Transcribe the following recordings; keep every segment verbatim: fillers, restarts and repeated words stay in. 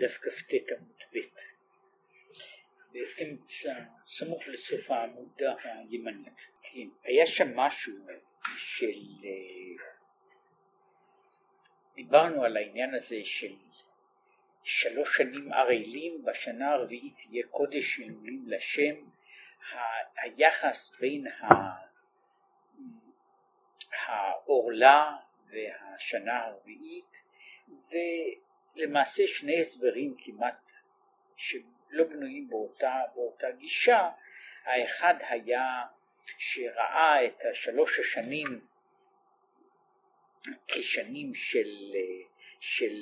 דף כ"ט עמוד ב', באמצע סמוך לסוף העמודה הימנית. היה שם משהו של, דיברנו על העניין הזה של שלוש שנים ערלים, בשנה הרביעית תהיה קודש הילולים לשם. היחס בין העורלה והשנה הרביעית, ולמעשה שני הסברים כמעט שלא בנויים באותה, באותה גישה. האחד היה שראה את השלוש השנים כשנים של, של,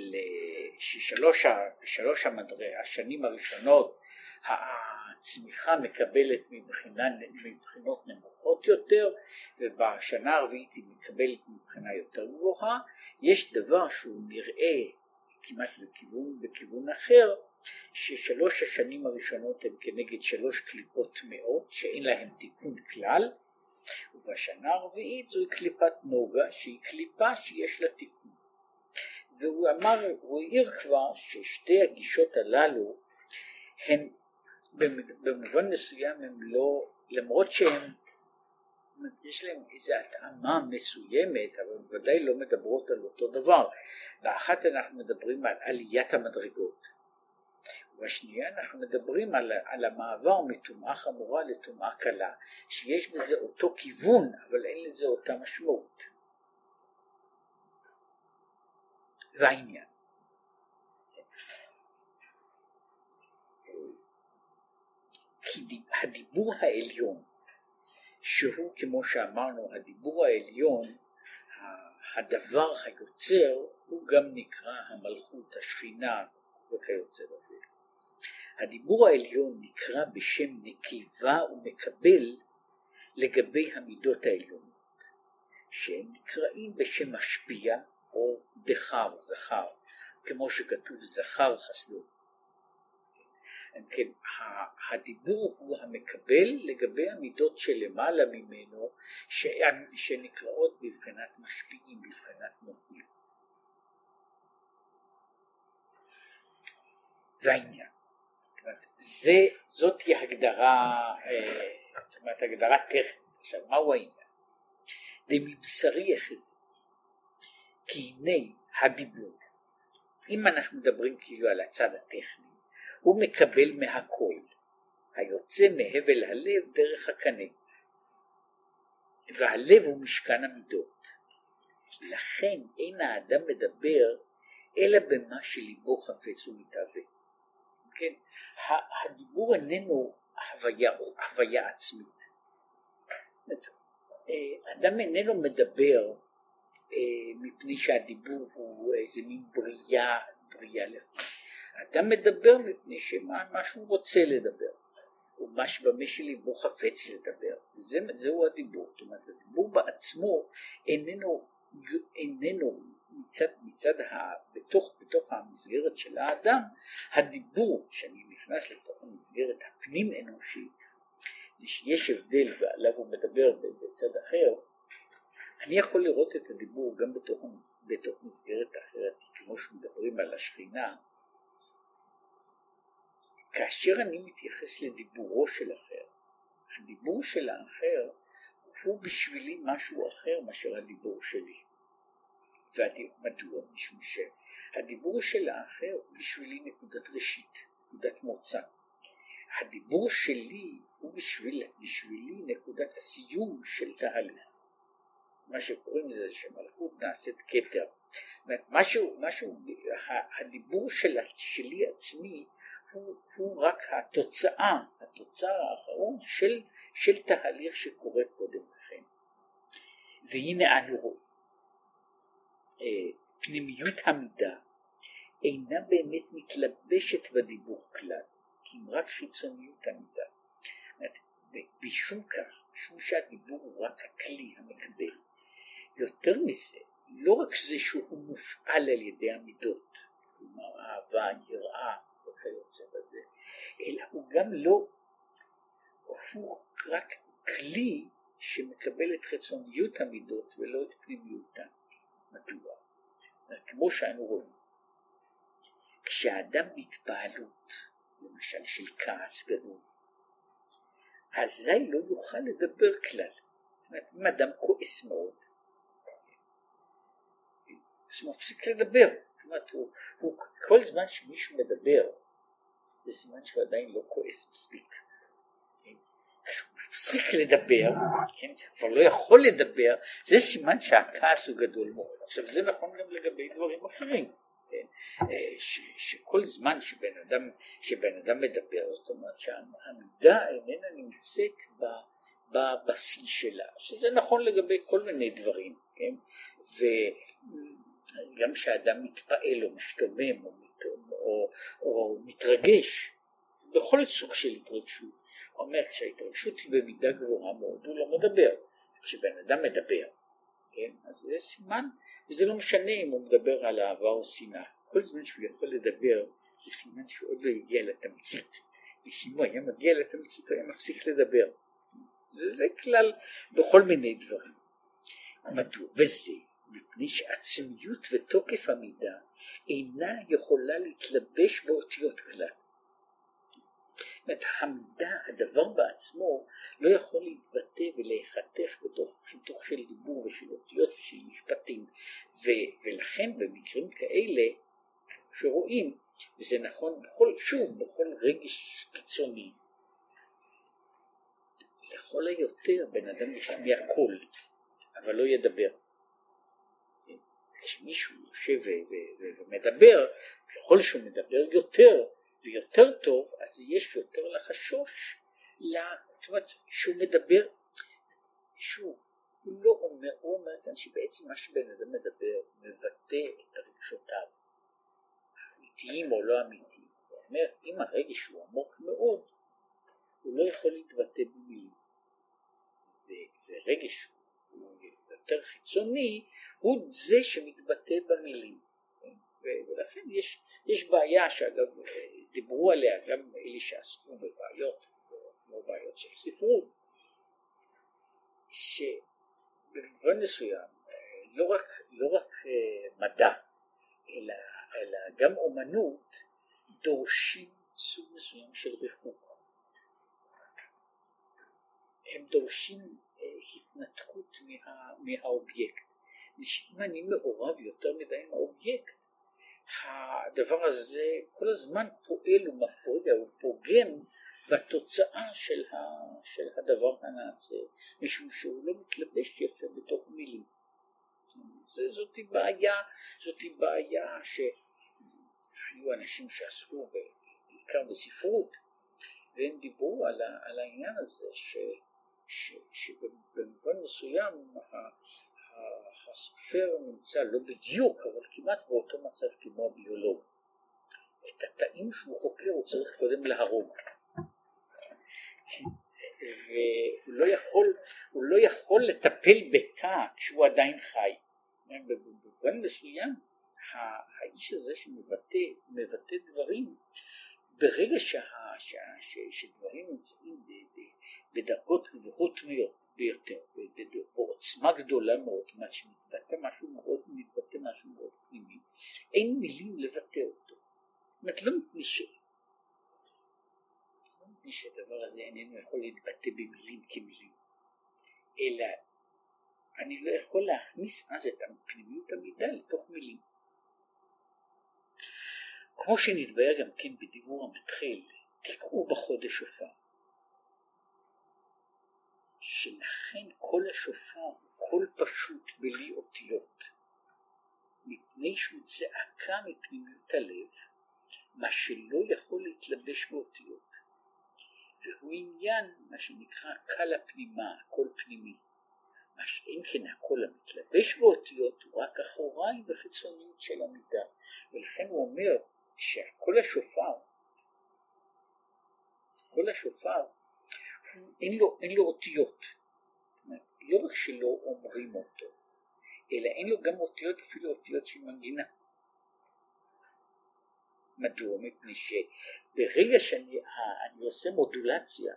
של שלוש, שלוש המדרג, השנים הראשונות הצמיחה מקבלת מבחינות נמוכות יותר, ובשנה הרביעית היא מקבלת מבחינה יותר גבוהה. יש דבר שהוא נראה כמעט בכיוון, בכיוון אחר, ששלוש השנים הראשונות הן כנגד שלוש קליפות מאות שאין להן תיקון כלל, ובשנה הרביעית זוהי קליפת נוגה שהיא קליפה שיש לה תיקון. והוא אמר, הוא העיר כבר ששתי הגישות הללו הן במובן מסוים הם לא, למרות שהם יש להם איזו התאמה מסוימת, אבל ודאי לא מדברות על אותו דבר. באחת אנחנו מדברים על עליית המדרגות, ובשנייה אנחנו מדברים על, על המעבר מטומאה חמורה לטומאה קלה, שיש בזה אותו כיוון אבל אין לזה אותה משמעות. והעניין הדיבור העליון, שהוא כמו שאמרנו הדיבור העליון, הדבר היוצר, הוא גם נקרא המלכות, השכינה וכיוצר הזה. הדיבור העליון נקרא בשם נקיבה ומקבל לגבי המידות העליונות, שהם נקראים בשם משפיע או דחר, זכר, כמו שכתוב זכר חסדו. כן, הדיבור הוא המקבל לגבי המידות שלמעלה ממנו שנקראות בבחינת משפיעים, בבחינת נותנים. והעניין, זאת היא הגדרה, זאת אומרת הגדרה טכנית. עכשיו מהו העניין? דמבשרי אחזה, כי הנה הדיבור, אם אנחנו מדברים כאילו על הצד הטכני, הוא מקבל מהכל, היוצא מהבל הלב דרך הקנה, והלב הוא משכן המידות. לכן אין האדם מדבר אלא במה שליבו חפץ ומתאווה. כן? הדיבור איננו הוויה, הוויה עצמית. אדם איננו מדבר מפני שהדיבור הוא איזה מין בריאה, בריאה לפני. אדם מדבר מפני שמה שהוא רוצה לדבר, ומה שבמה שליבו חפץ לדבר, זה, זהו הדיבור. זאת אומרת, הדיבור בעצמו איננו, איננו מצד, מצד ה, בתוך, בתוך המסגרת של האדם. הדיבור, שאני נכנס לתוך המסגרת הפנים אנושית, יש הבדל ועליו הוא מדבר בצד אחר. אני יכול לראות את הדיבור גם בתוך, בתוך מסגרת אחרת, כמו שמדברים על השכינה. כאשר אני מתייחס לדיבורו של אחר, הדיבור של האחר הוא בשבילי משהו אחר מאשר הדיבור שלי. ומדוע? משום שהדיבור של האחר הוא בשבילי נקודת ראשית, נקודת מוצא. הדיבור שלי הוא בשביל, בשבילי נקודת הסיום של תהליך. מה שקוראים לזה שמלכות נעשית כתר. משהו, משהו, הדיבור של, שלי עצמי הוא, הוא רק התוצאה, התוצאה האחרון של, של תהליך שקורה קודם לכן. והנה אנו רואים, פנימיות המידה אינה באמת מתלבשת בדיבור כלל, כי אם רק חיצוניות המידה. בשום כך, בשום שהדיבור הוא רק הכלי המקבל. יותר מזה, לא רק זה שהוא מופעל על ידי המידות, כלומר אהבה, יראה, היוצא בזה, אלא הוא גם לא, הוא רק כלי שמקבל את חיצוניות המידות ולא את פנימיותן. מדוע? כמו שאנו רואים, כשהאדם בהתפעלות, למשל של כעס גדול, אזי לא יוכל לדבר כלל. זאת אומרת, אם אדם כועס מאוד, אז הוא מפסיק לדבר. זאת אומרת, הוא, הוא, כל זמן שמישהו מדבר, זה סימן שהוא עדיין לא כועס מספיק. אז הוא מפסיק לדבר, כבר לא יכול לדבר, זה סימן שהכעס הוא גדול מאוד. עכשיו, זה נכון גם לגבי דברים אחרים. ש, שכל זמן שבן אדם, שבן אדם מדבר, זאת אומרת שהעמידה איננה נמצאת ב, ב, בשיא שלה, שזה נכון לגבי כל מיני דברים, כן? וגם שהאדם מתפעל או משתומם או, או, או מתרגש, בכל סוג של התרגשות, אומר שההתרגשות היא במידה גבוהה מאוד, הוא לא מדבר. כשבן אדם מדבר, כן? אז זה סימן, וזה לא משנה אם הוא מדבר על אהבה או שנאה, כל זמן שהוא יכול לדבר זה סימן שהוא עוד לא הגיע לתמצית, ושאם הוא היה מגיע לתמצית הוא היה מפסיק לדבר. וזה כלל בכל מיני דברים. מדוע? וזה מפני שעצמיות ותוקף המידה אינה יכולה להתלבש באותיות כלל. זאת המידה, הדבר בעצמו, לא יכול להתבטא ולהיחתך בתוך שיתוך של דיבור ושל אותיות ושל משפטים, ו- ולכן במקרים כאלה שרואים, וזה נכון בכל, שוב בכל רגש קיצוני, לכל היותר בן אדם ישמיע קול אבל לא ידבר. כשמישהו יושב ו- ו- ו- ומדבר, ככל שהוא מדבר יותר ויותר טוב, אז יש יותר לחשוש, זאת אומרת שהוא מדבר. שוב, הוא לא אומר, הוא אומר כאן שבעצם מה שבן אדם מדבר מבטא את הרגשותיו, אמיתיים או לא אמיתיים. הוא אומר, אם הרגש הוא עמוק מאוד, הוא לא יכול להתבטא במילים, ורגש הוא יותר חיצוני, הוא זה שמתבטא במילים, ולכן יש, יש בעיה שאגב דיברו עליה גם אלה שעסקו בבעיות, כמו בעיות של ספרות, שבמובן מסוים לא רק, לא רק מדע אלא, אלא גם אומנות דורשים סוג מסוים של ריחוק, הם דורשים התנתקות מה, מהאובייקט. אם אני מעורב יותר מדי עם האובייקט, הדבר הזה כל הזמן פועל ומפריע ופוגם בתוצאה של, ה, של הדבר הנעשה, משום שהוא לא מתלבש יפה בתוך מילים. זאת היא בעיה, זאת היא בעיה שיהיו אנשים שעסקו בעיקר בספרות, והם דיברו על, על העניין הזה ש, ש, שבמובן מסוים הסופר נמצא לא בדיוק אבל כמעט באותו מצב כמו הביולוג. את התאים שהוא חוקר הוא צריך קודם להרוג, והוא לא יכול, הוא לא יכול לטפל בתא כשהוא עדיין חי. במובן מסוים האיש הזה שמבטא מבטא דברים, ברגע שדברים נמצאים בדרגות גבוהות מאוד ביותר, בעוצמה גדולה מאוד, מתבטא משהו מאוד, מתבטא משהו מאוד פנימי, אין מילים לבטא אותו. זאת אומרת, לא מתנישה. לא מתנישה, הדבר הזה איננו יכול להתבטא במילים כמילים, אלא אני לא יכול להכניס אז את הפנימיות המידה לתוך מילים. כמו שנתבהר גם כן בדיבור המתחיל, תקעו בחודש שופר. שלכן כל השופר כל פשוט בלי אותיות, מפני שהוא צעקה מפנימיות הלב, מה שלא יכול להתלבש באותיות, והוא עניין מה שנקרא קל הפנימה, הכל פנימי. מה שאין כן הכל המתלבש באותיות הוא רק אחוריים וחיצוניות של המידה, ולכן הוא אומר שהכל השופר, כל השופר אין לו, אין לו אותיות. לא רק שלא אומרים אותו, אלא אין לו גם אותיות, אפילו אותיות של מנגינה. מדוע? מפני שברגע שאני אני עושה מודולציה,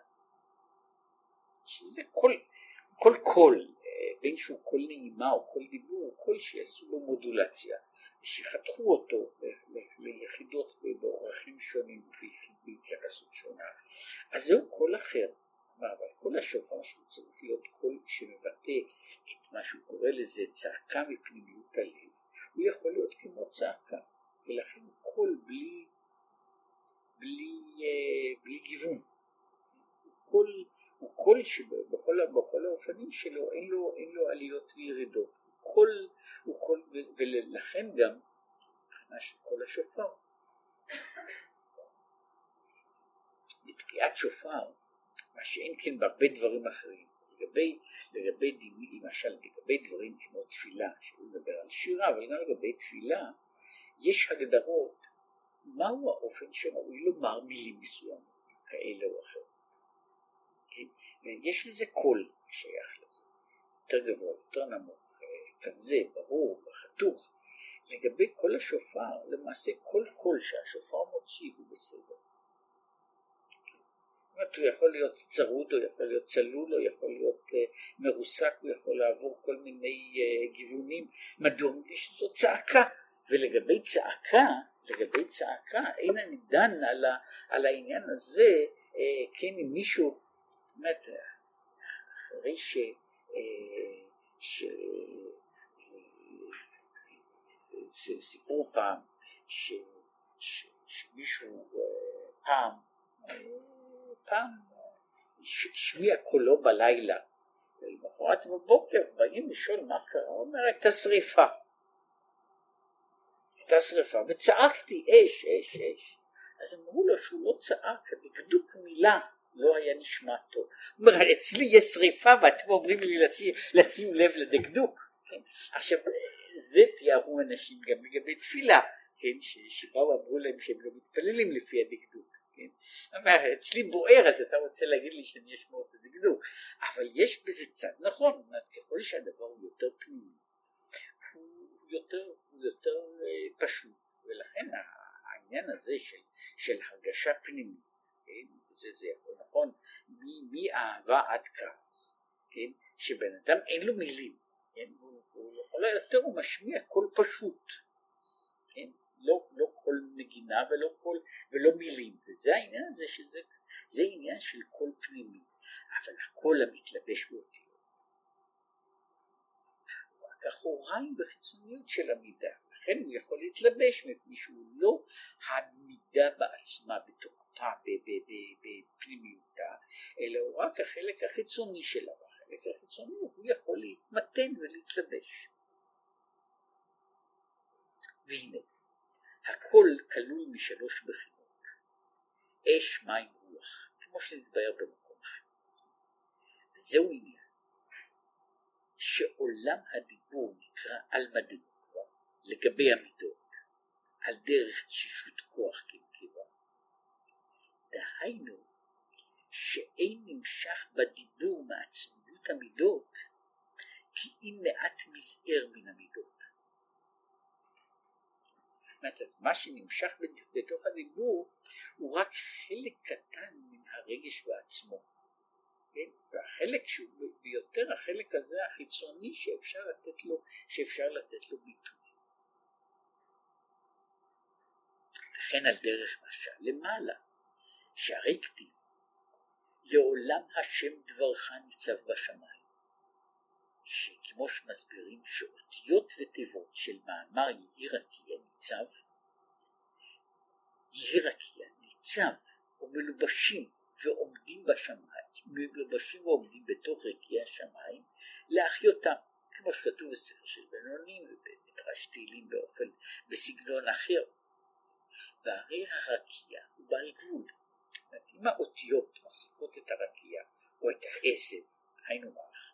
שזה כל כל קול, בין שהוא קול נעימה או קול דיבור, קול שיעשו במודולציה, שחתכו אותו ליחידות באורחים שונים בהתייחסות שונה, אז זהו קול אחר. אבל כל השופר שהוא צריך להיות קול שמבטא את מה שהוא קורא לזה צעקה מפנימיות הלב, הוא יכול להיות כמו צעקה, ולכן הוא קול בלי בלי, בלי גיוון, הוא קול שבכל האופנים שלו אין לו, אין לו עליות וירידות, הוא קול, הוא קול, ולכן גם הכנה של קול השופר. בתקיעת שופר, מה שאין כן בהרבה דברים אחרים, לגבי, לגבי דימי, למשל לגבי דברים כמו תפילה, שהוא מדבר על שירה, אבל גם לגבי תפילה, יש הגדרות מהו האופן שראוי לומר מילים מסוימות כאלה או אחרות. כן? ויש לזה קול שייך לזה, יותר גבוה, יותר נמוך, כזה, ברור, חתוך. לגבי קול השופר, למעשה כל קול שהשופר מוציא הוא בסדר. הוא יכול להיות צרוד, הוא יכול להיות צלול, הוא יכול להיות מרוסק, הוא יכול לעבור כל מיני גיוונים. מדוע? שזו צעקה, ולגבי צעקה, לגבי צעקה אין הנידן על, ה, על העניין הזה. אה, כן, אם מישהו באמת אחרי ש, אה, ש, אה, שסיפור פעם ש, ש, שמישהו אה, פעם פעם שמיע קולו בלילה, ולמחרת בבוקר באים לשאול מה קרה, הוא אומר הייתה שריפה, הייתה שריפה וצעקתי אש אש אש, אז אמרו לו שהוא לא צעק, בגדוק מילה לא היה נשמע טוב, הוא אומר אצלי יש שריפה ואתם אומרים לי לשים, לשים לב לדקדוק. כן? עכשיו זה תיארו אנשים גם לגבי תפילה, כן? שבאו אמרו להם שהם לא מתפללים לפי הדקדוק. כן? אצלי בוער, אז אתה רוצה להגיד לי שאני אשמור את הדקדוק, אבל יש בזה צד נכון, ככל שהדבר הוא יותר פנימי הוא יותר, יותר אה, פשוט, ולכן העניין הזה של, של הרגשה פנימית, כן? זה, זה נכון, מאהבה עד כעס, כן? שבן אדם אין לו מילים, כן? הוא, הוא יכול יותר, הוא משמיע קול פשוט, כן? לא, לא כל נגינה ולא, כל, ולא מילים, וזה העניין הזה שזה זה עניין של קול פנימי, אבל הקול המתלבש באותיות. כך הוא רעי בחיצוניות של המידה, לכן הוא יכול להתלבש מפני שהוא לא המידה בעצמה בתוקפה בפנימיותה, אלא הוא רק החלק החיצוני שלה, החלק החיצוני הוא יכול להתמתן ולהתלבש. והנה הכל כלול משלוש בחינות, אש, מים, רוח, כמו שנתבהר במקום אחר. וזהו עניין שעולם הדיבור נקרא על מדעים לגבי המידות, על דרך תשישות כוח כמקיבה. דהיינו שאין נמשך בדיבור מעצמיות המידות, כי אם מעט מזער מן המידות. אז מה שנמשך בתוך הדיבור הוא רק חלק קטן מן הרגש בעצמו, כן? והחלק שהוא ביותר, החלק הזה החיצוני שאפשר לתת לו, שאפשר לתת לו ביטוי. וכן על דרך משל למעלה, שהרי כתיב לעולם השם דברך ניצב בשמיים, שכמו שמסבירים שאותיות ותיבות של מאמר יהי רקיע ניצב, יהי רקיע ניצב ומלובשים ועומדים בשמיים, מלובשים ועומדים בתוך רקיע השמיים להחיותם, כמו שכתוב בספר של בינונים ובדרש תהילים באופן בסגנון אחר. והרי הרקיע הוא בעל גבול, אם האותיות מחזיקות את הרקיע או את העשב, היינו מלך,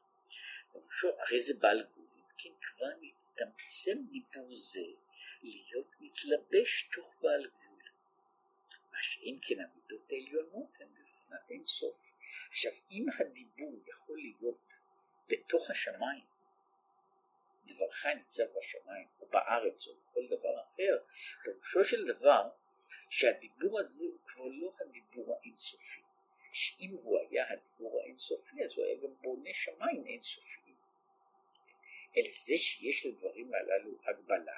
הרי זה בעל גבול, כן? כבר נצטמצם דיבור זה להיות מתלבש תוך בעל גבול, מה שאין כן המידות העליונות הן בבחינת אין סוף. עכשיו אם הדיבור יכול להיות בתוך השמיים, דברך ניצב בשמיים או בארץ או בכל דבר אחר, פירושו של דבר שהדיבור הזה הוא כבר לא הדיבור האינסופי, שאם הוא היה הדיבור האינסופי אז הוא היה גם בונה שמיים אינסופיים. אלא זה שיש לדברים הללו הגבלה,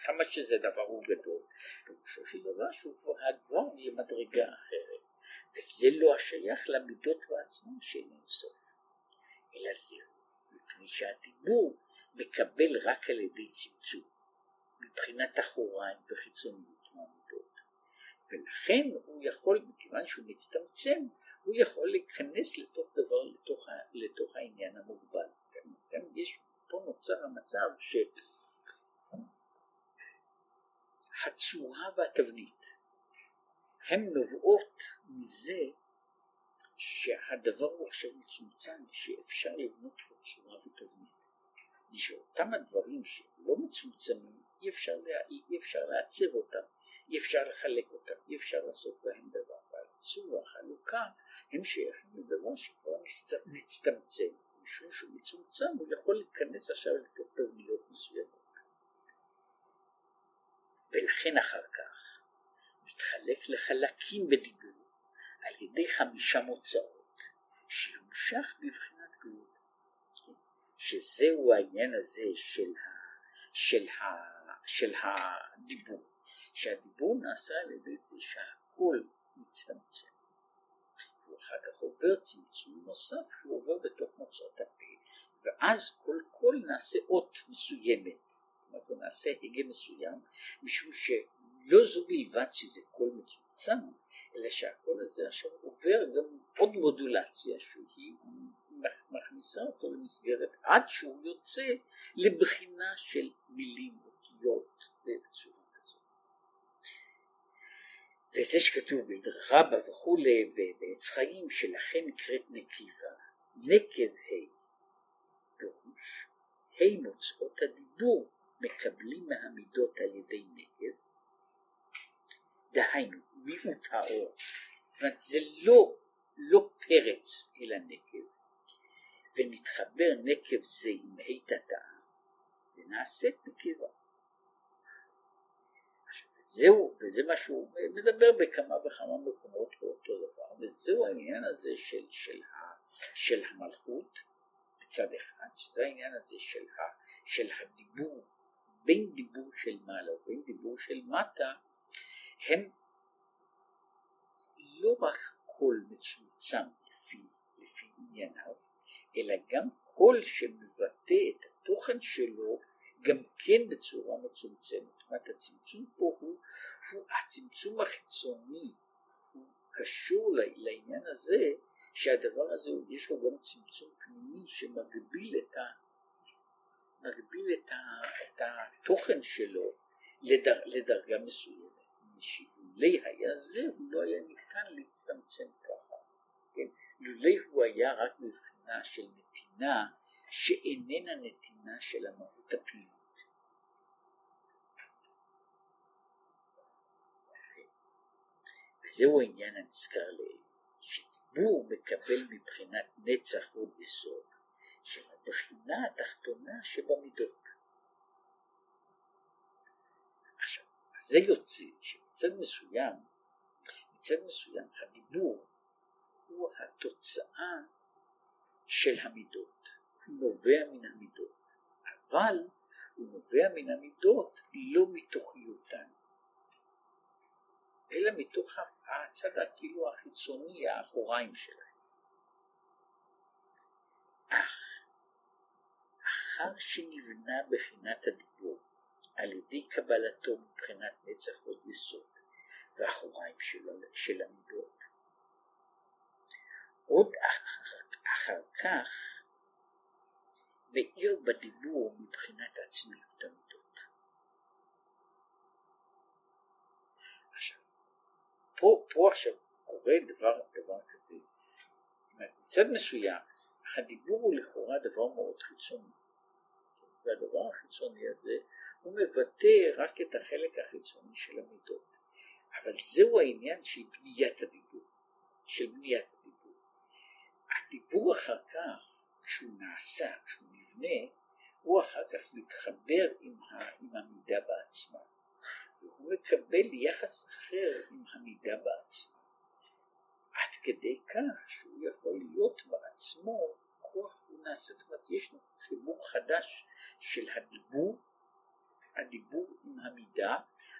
כמה שזה דבר הוא גדול, פירושו של דבר שהוא כבר הגבוה למדרגה אחרת, וזה לא השייך למידות בעצמן של אינסוף, אלא זה מפני שהדיבור מקבל רק על ידי צמצום מבחינת אחוריים וחיצוניות מהמידות, ולכן הוא יכול, מכיוון שהוא מצטמצם, הוא יכול להיכנס לתוך דבר, לתוך, לתוך העניין המוגבל. גם יש פה נוצר המצב שהצורה והתבנית הן נובעות מזה שהדבר הוא עכשיו מצומצם, שאפשר לבנות לו צורה ותבנית, ושאותם הדברים שלא מצומצמים אי אפשר, אי אפשר לעצב אותם, אי אפשר לחלק אותם, אי אפשר לעשות בהם דבר, והצורה החלוקה הם שייכים לדבר שכבר מצטמצם, משום שהוא מצומצם הוא יכול להתכנס עכשיו לתוך תבניות מסוימות, ולכן אחר כך מתחלק לחלקים בדיבור על ידי חמישה מוצאות שימשך בבחינת גבול, שזהו העניין הזה של של ה של הדיבור, שהדיבור נעשה על ידי זה שהכל מצטמצם, ואחר כך עובר צמצום נוסף שהוא עובר בתוך מוצאות הפה, ואז כל כל נעשה אות מסוימת, כלומר נעשה הגה מסוים, משום שלא זו בלבד שזה כל מצומצם, אלא שהכל הזה עכשיו עובר גם עוד מודולציה שהיא מכניסה אותו למסגרת עד שהוא יוצא לבחינה של מילים אותיות בצורה כזאת. וזה שכתוב בדרבה וכולי ובעץ חיים, שלכן נקראת נקיבה נקב ה', פירוש ה' מוצאות הדיבור מקבלים מהמידות על ידי נקב, דהיינו מיעוט האור, זאת אומרת זה לא, לא פרץ אלא נקב, ונתחבר נקב זה עם היטתה ונעשית נקבה. זהו, וזה מה שהוא מדבר בכמה וכמה מקומות באותו דבר, וזהו העניין הזה של, של, של המלכות בצד אחד, שזה העניין הזה של, של הדיבור, בין דיבור של מעלה ובין דיבור של מטה, הם לא רק קול מצומצם לפי, לפי ענייניו, אלא גם קול שמבטא את התוכן שלו גם כן בצורה מצומצמת. זאת הצמצום פה הוא, הוא הצמצום החיצוני, הוא קשור לעניין הזה שהדבר הזה יש לו גם צמצום פנימי שמגביל את, ה, מגביל את, ה, את התוכן שלו לדר, לדרגה מסוימת. שאולי היה זה הוא לא היה ניתן להצטמצם ככה, כן? לולי הוא היה רק מבחינה של נתינה שאיננה נתינה של המהות הפנימית. וזהו העניין הנזכר לעיל, שדיבור מקבל מבחינת נצח עוד יסוד של הבחינה התחתונה שבמידות. עכשיו, זה יוצא שמצד מסוים, מצד מסוים הדיבור הוא התוצאה של המידות, הוא נובע מן המידות, אבל הוא נובע מן המידות לא מתוך יותן, אלא מתוך הצד כאילו החיצוני, האחוריים שלהם. אך אחר שנבנה בחינת הדיבור על ידי קבלתו מבחינת נצח עוד יסוד והאחוריים של, של המידות, עוד אחר, אחר כך מאיר בדיבור מבחינת עצמיות המידות. עכשיו פה, פה עכשיו קורה דבר, דבר כזה. מצד מסוים הדיבור הוא לכאורה דבר מאוד חיצוני, והדבר החיצוני הזה הוא מבטא רק את החלק החיצוני של המידות, אבל זהו העניין של בניית הדיבור, של בניית הדיבור. הדיבור אחר כך, כשהוא נעשה, כשהוא נבנה, הוא אחר כך מתחבר עם, ה, עם המידה בעצמה, והוא מקבל יחס אחר עם המידה בעצמה, עד כדי כך שהוא יכול להיות בעצמו כוח, הוא נעשה, זאת אומרת, יש לנו חיבור חדש של הדיבור הדיבור עם המידה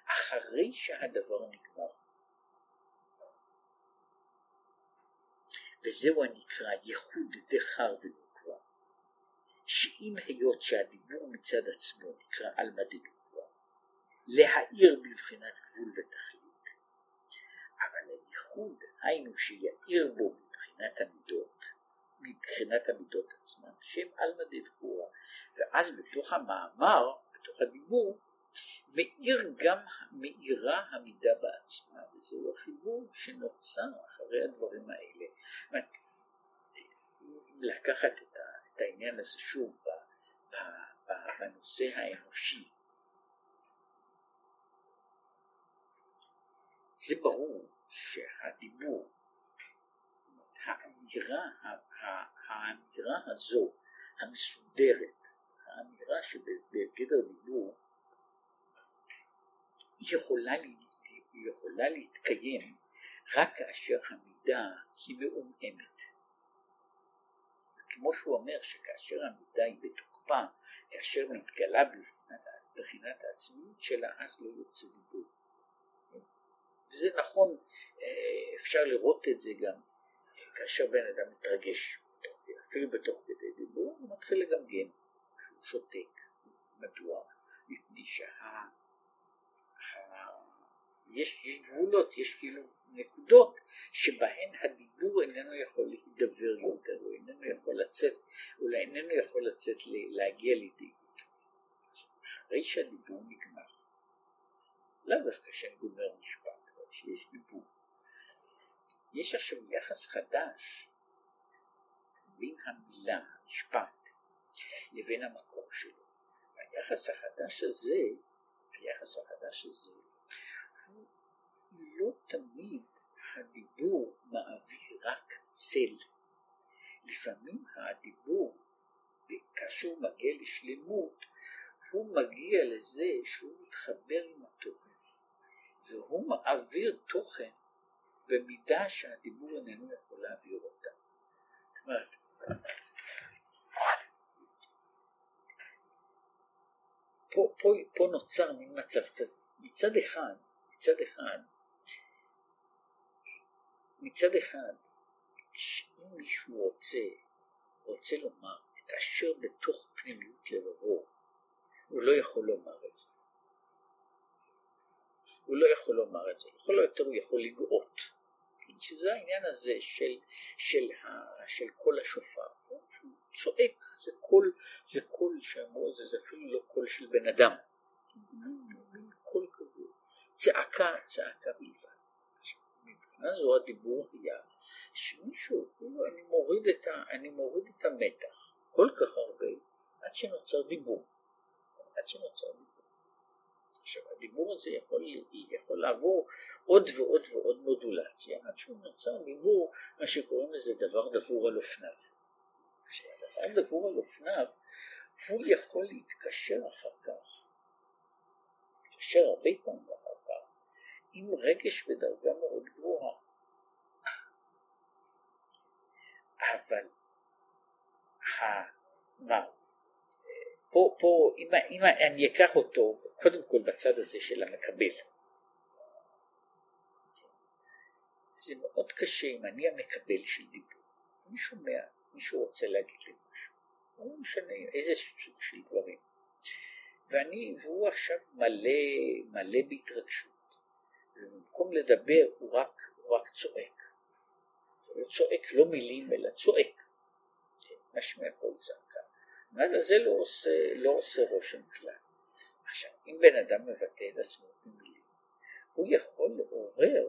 אחרי שהדבר נגמר. וזהו הנקרא ייחוד דחר ונקרא, שאם היות שהדיבור מצד עצמו נקרא על מדדוקרא, להאיר בבחינת גבול ותכלית, אבל הייחוד היינו שיאיר בו מבחינת המידות, מבחינת המידות עצמן, שם על מדדוקרא, ואז בתוך המאמר, בתוך הדיבור, מאיר גם מאירה המידה בעצמה, וזהו החיבור שנוצר אחרי הדברים האלה. לקחת את העניין הזה שוב בנושא האנושי, זה ברור שהדיבור, האמירה הזו המסודרת, האמירה שבגדר דיבור יכולה, יכולה להתקיים רק כאשר המידה היא מאוממת, כמו שהוא אומר שכאשר המידה היא בתוקפה, כאשר מתגלה בבחינת העצמיות שלה, אז לא יוצא דיבור. וזה נכון, אפשר לראות את זה גם כאשר בן אדם מתרגש, אפילו בתוך כדי דיבור הוא מתחיל לגמגם, שהוא שותק. מדוע? מפני שה יש, יש גבולות, יש כאילו נקודות שבהן הדיבור איננו יכול להידבר יותר, הוא איננו יכול לצאת, אולי איננו יכול לצאת להגיע לידי. אחרי שהדיבור נגמר, לא דווקא שאני גומר משפט, אבל שיש דיבור, יש עכשיו יחס חדש בין המילה, המשפט, לבין המקור שלו. היחס החדש הזה, היחס החדש הזה, לא תמיד הדיבור מעביר רק צל. לפעמים הדיבור, כאשר הוא מגיע לשלמות, הוא מגיע לזה שהוא מתחבר עם התוכן, והוא מעביר תוכן במידה שהדיבור איננו יכול להעביר אותה. זאת אומרת, פה, פה, פה נוצר מין מצב כזה. מצד אחד, מצד אחד, מצד אחד, אם מישהו רוצה, רוצה לומר את אשר בתוך פנימיות לבבו, הוא לא יכול לומר את זה. הוא לא יכול לומר את זה. לכל לא יותר הוא יכול לגאות. שזה העניין הזה של, של, ה, של כל השופר. הוא צועק, זה קול, זה קול שאמרו, זה, זה אפילו לא קול של בן אדם. קול כזה. צעקה, צעקה בלבד. אז הוא הדיבור היה שמישהו, אני מוריד את, אני מוריד את המתח כל כך הרבה עד שנוצר דיבור, עד שנוצר דיבור. עכשיו הדיבור הזה יכול, יכול לעבור עוד ועוד ועוד מודולציה עד שהוא נוצר דיבור, מה שקוראים לזה דבר דבור על אופניו. הדבר דבור על אופניו הוא יכול להתקשר אחר כך, להתקשר הרבה פעמים אחר כך עם רגש בדרגה מאוד גבוהה, אבל פה, פה, אם אני אקח אותו קודם כל בצד הזה של המקבל, זה מאוד קשה. אם אני המקבל של דיבור, אני שומע, מישהו רוצה להגיד לי משהו, לא משנה איזה סוג של דברים, ואני, והוא עכשיו מלא, מלא בהתרגשות, ובמקום לדבר הוא רק, הוא רק צועק. הוא צועק לא מילים אלא צועק, משמע כל צעקה. אבל זה לא עושה, לא עושה רושם כלל. עכשיו אם בן אדם מבטא את עצמו במילים, הוא יכול לעורר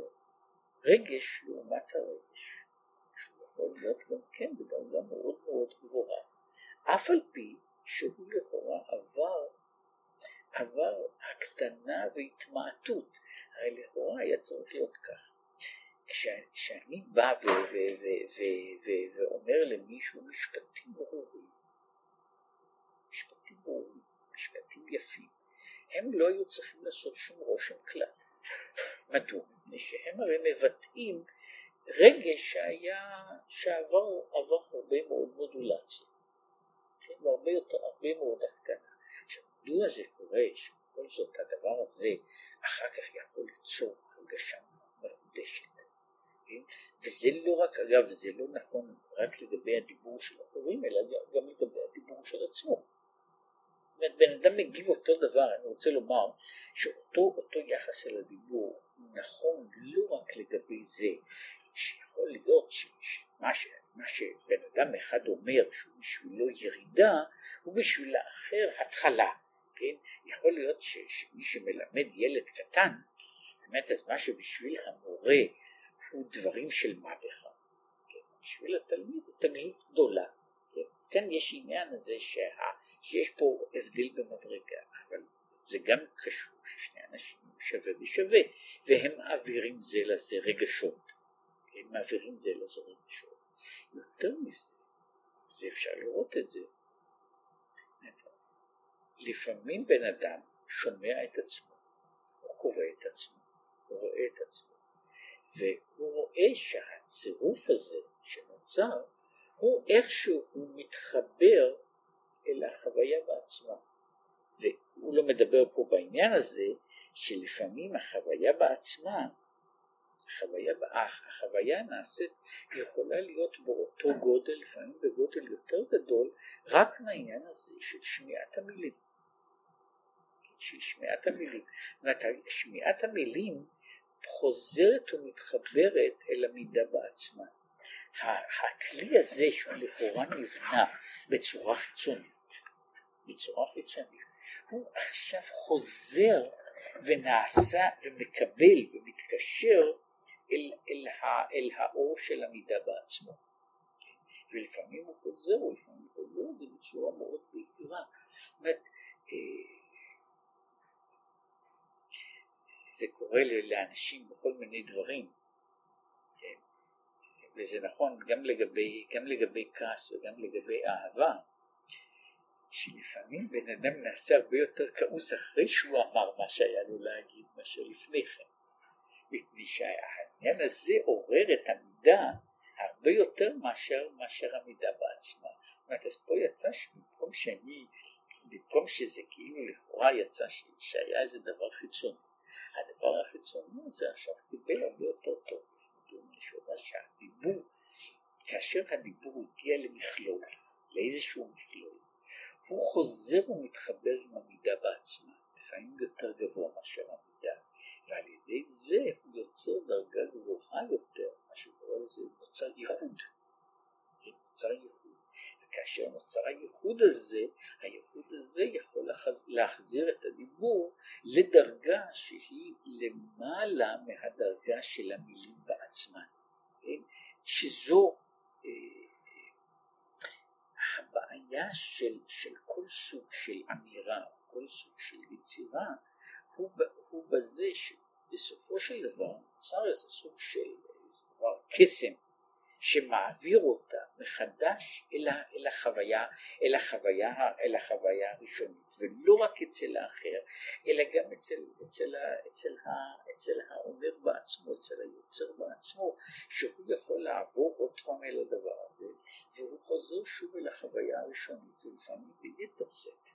רגש לעומת הרגש, שהוא יכול להיות גם כן בדרגה מאוד מאוד גבוהה, אף על פי שהוא לכאורה עבר, עבר הקטנה והתמעטות. הרי לכאורה היה צריך להיות כך. כשאני בא ואומר למישהו משפטים ברורים, משפטים ברורים, משפטים יפים, הם לא היו צריכים לעשות שום רושם כלל. מדוע? מפני שהם הרי מבטאים רגש שעבר הרבה מאוד מודולציה, הרבה מאוד הקטנה. עכשיו, מדוע זה קורה? בכל זאת הדבר הזה אחר כך יכול ליצור הרגשה מחודשת. וזה לא רק, אגב, זה לא נכון רק לגבי הדיבור של אחרים, אלא גם לגבי הדיבור של עצמו. בן אדם מגיב אותו דבר. אני רוצה לומר שאותו אותו יחס אל הדיבור נכון לא רק לגבי זה שיכול להיות שמה ש, מה שבן אדם אחד אומר שהוא בשבילו ירידה הוא בשביל האחר התחלה, כן? יכול להיות ש, שמי שמלמד ילד קטן באמת אז מה שבשביל המורה הוא דברים של מה בכלל, כן? בשביל התלמיד הוא תגלית גדולה, כן? אז כאן יש עניין הזה שה שיש פה הבדיל במדרגה, אבל זה גם קשור ששני אנשים שווה בשווה, והם מעבירים זה לזה רגשות, הם מעבירים זה לזה רגשות. יותר מזה, זה אפשר לראות את זה. לפעמים בן אדם שומע את עצמו, הוא קורא את עצמו, הוא רואה את עצמו, והוא רואה שהצירוף הזה שנוצר, הוא איכשהו הוא מתחבר אלא החוויה בעצמה. והוא לא מדבר פה בעניין הזה שלפעמים החוויה בעצמה, החוויה, החוויה נעשית, יכולה להיות באותו גודל, לפעמים בגודל יותר גדול, רק מהעניין הזה של שמיעת המילים. של שמיעת המילים. שמיעת המילים חוזרת ומתחברת אל המידה בעצמה. הכלי הזה שהוא לכאורה נבנה בצורה חיצונית, בצורה חיצונית, הוא עכשיו חוזר ונעשה ומקבל ומתקשר אל, אל, ה, אל האור של המידה בעצמו. ולפעמים הוא חוזר, ולפעמים הוא חוזר את זה בצורה מאוד בהירה. זאת אומרת, זה קורה לאנשים בכל מיני דברים, וזה נכון גם לגבי, גם לגבי כעס וגם לגבי אהבה, שלפעמים בן אדם נעשה הרבה יותר כעוס אחרי שהוא אמר מה שהיה לו להגיד מה שלפני כן, מפני שהעניין הזה עורר את המידה הרבה יותר מאשר, מאשר המידה בעצמה. אז פה יצא שבמקום שאני, במקום שזה כאילו לכאורה יצא שהיה איזה דבר חיצוני, הדבר החיצוני הזה עכשיו קיבל הרבה יותר טוב. משהו שהדיבור, כאשר הדיבור הגיע למכלול, לאיזשהו מכלול, הוא חוזר ומתחבר עם המידה בעצמה, לפעמים יותר גבוה מאשר המידה, ועל ידי זה הוא יוצר דרגה גבוהה יותר, משהו גבוה זה נוצר ייחוד, נוצר ייחוד, וכאשר נוצר הייחוד הזה, הייחוד הזה יכול להחזיר את הדיבור לדרגה שהיא למעלה מהדרגה של המילים בעצמן, שזו הבעיה של, של כל סוג של אמירה, כל סוג של יצירה, הוא, הוא בזה שבסופו של דבר נוצר איזה סוג של איזה דבר קסם שמעביר אותה מחדש אל, אל החוויה, אל החוויה, אל החוויה הראשונית, ולא רק אצל האחר, אלא גם אצל, אצל, אצל, אצל האומר בעצמו, אצל היוצר בעצמו, שהוא יכול לעבור עוד פעם אל הדבר הזה, והוא חוזר שוב אל החוויה הראשונית, ולפעמים ביתר שאת.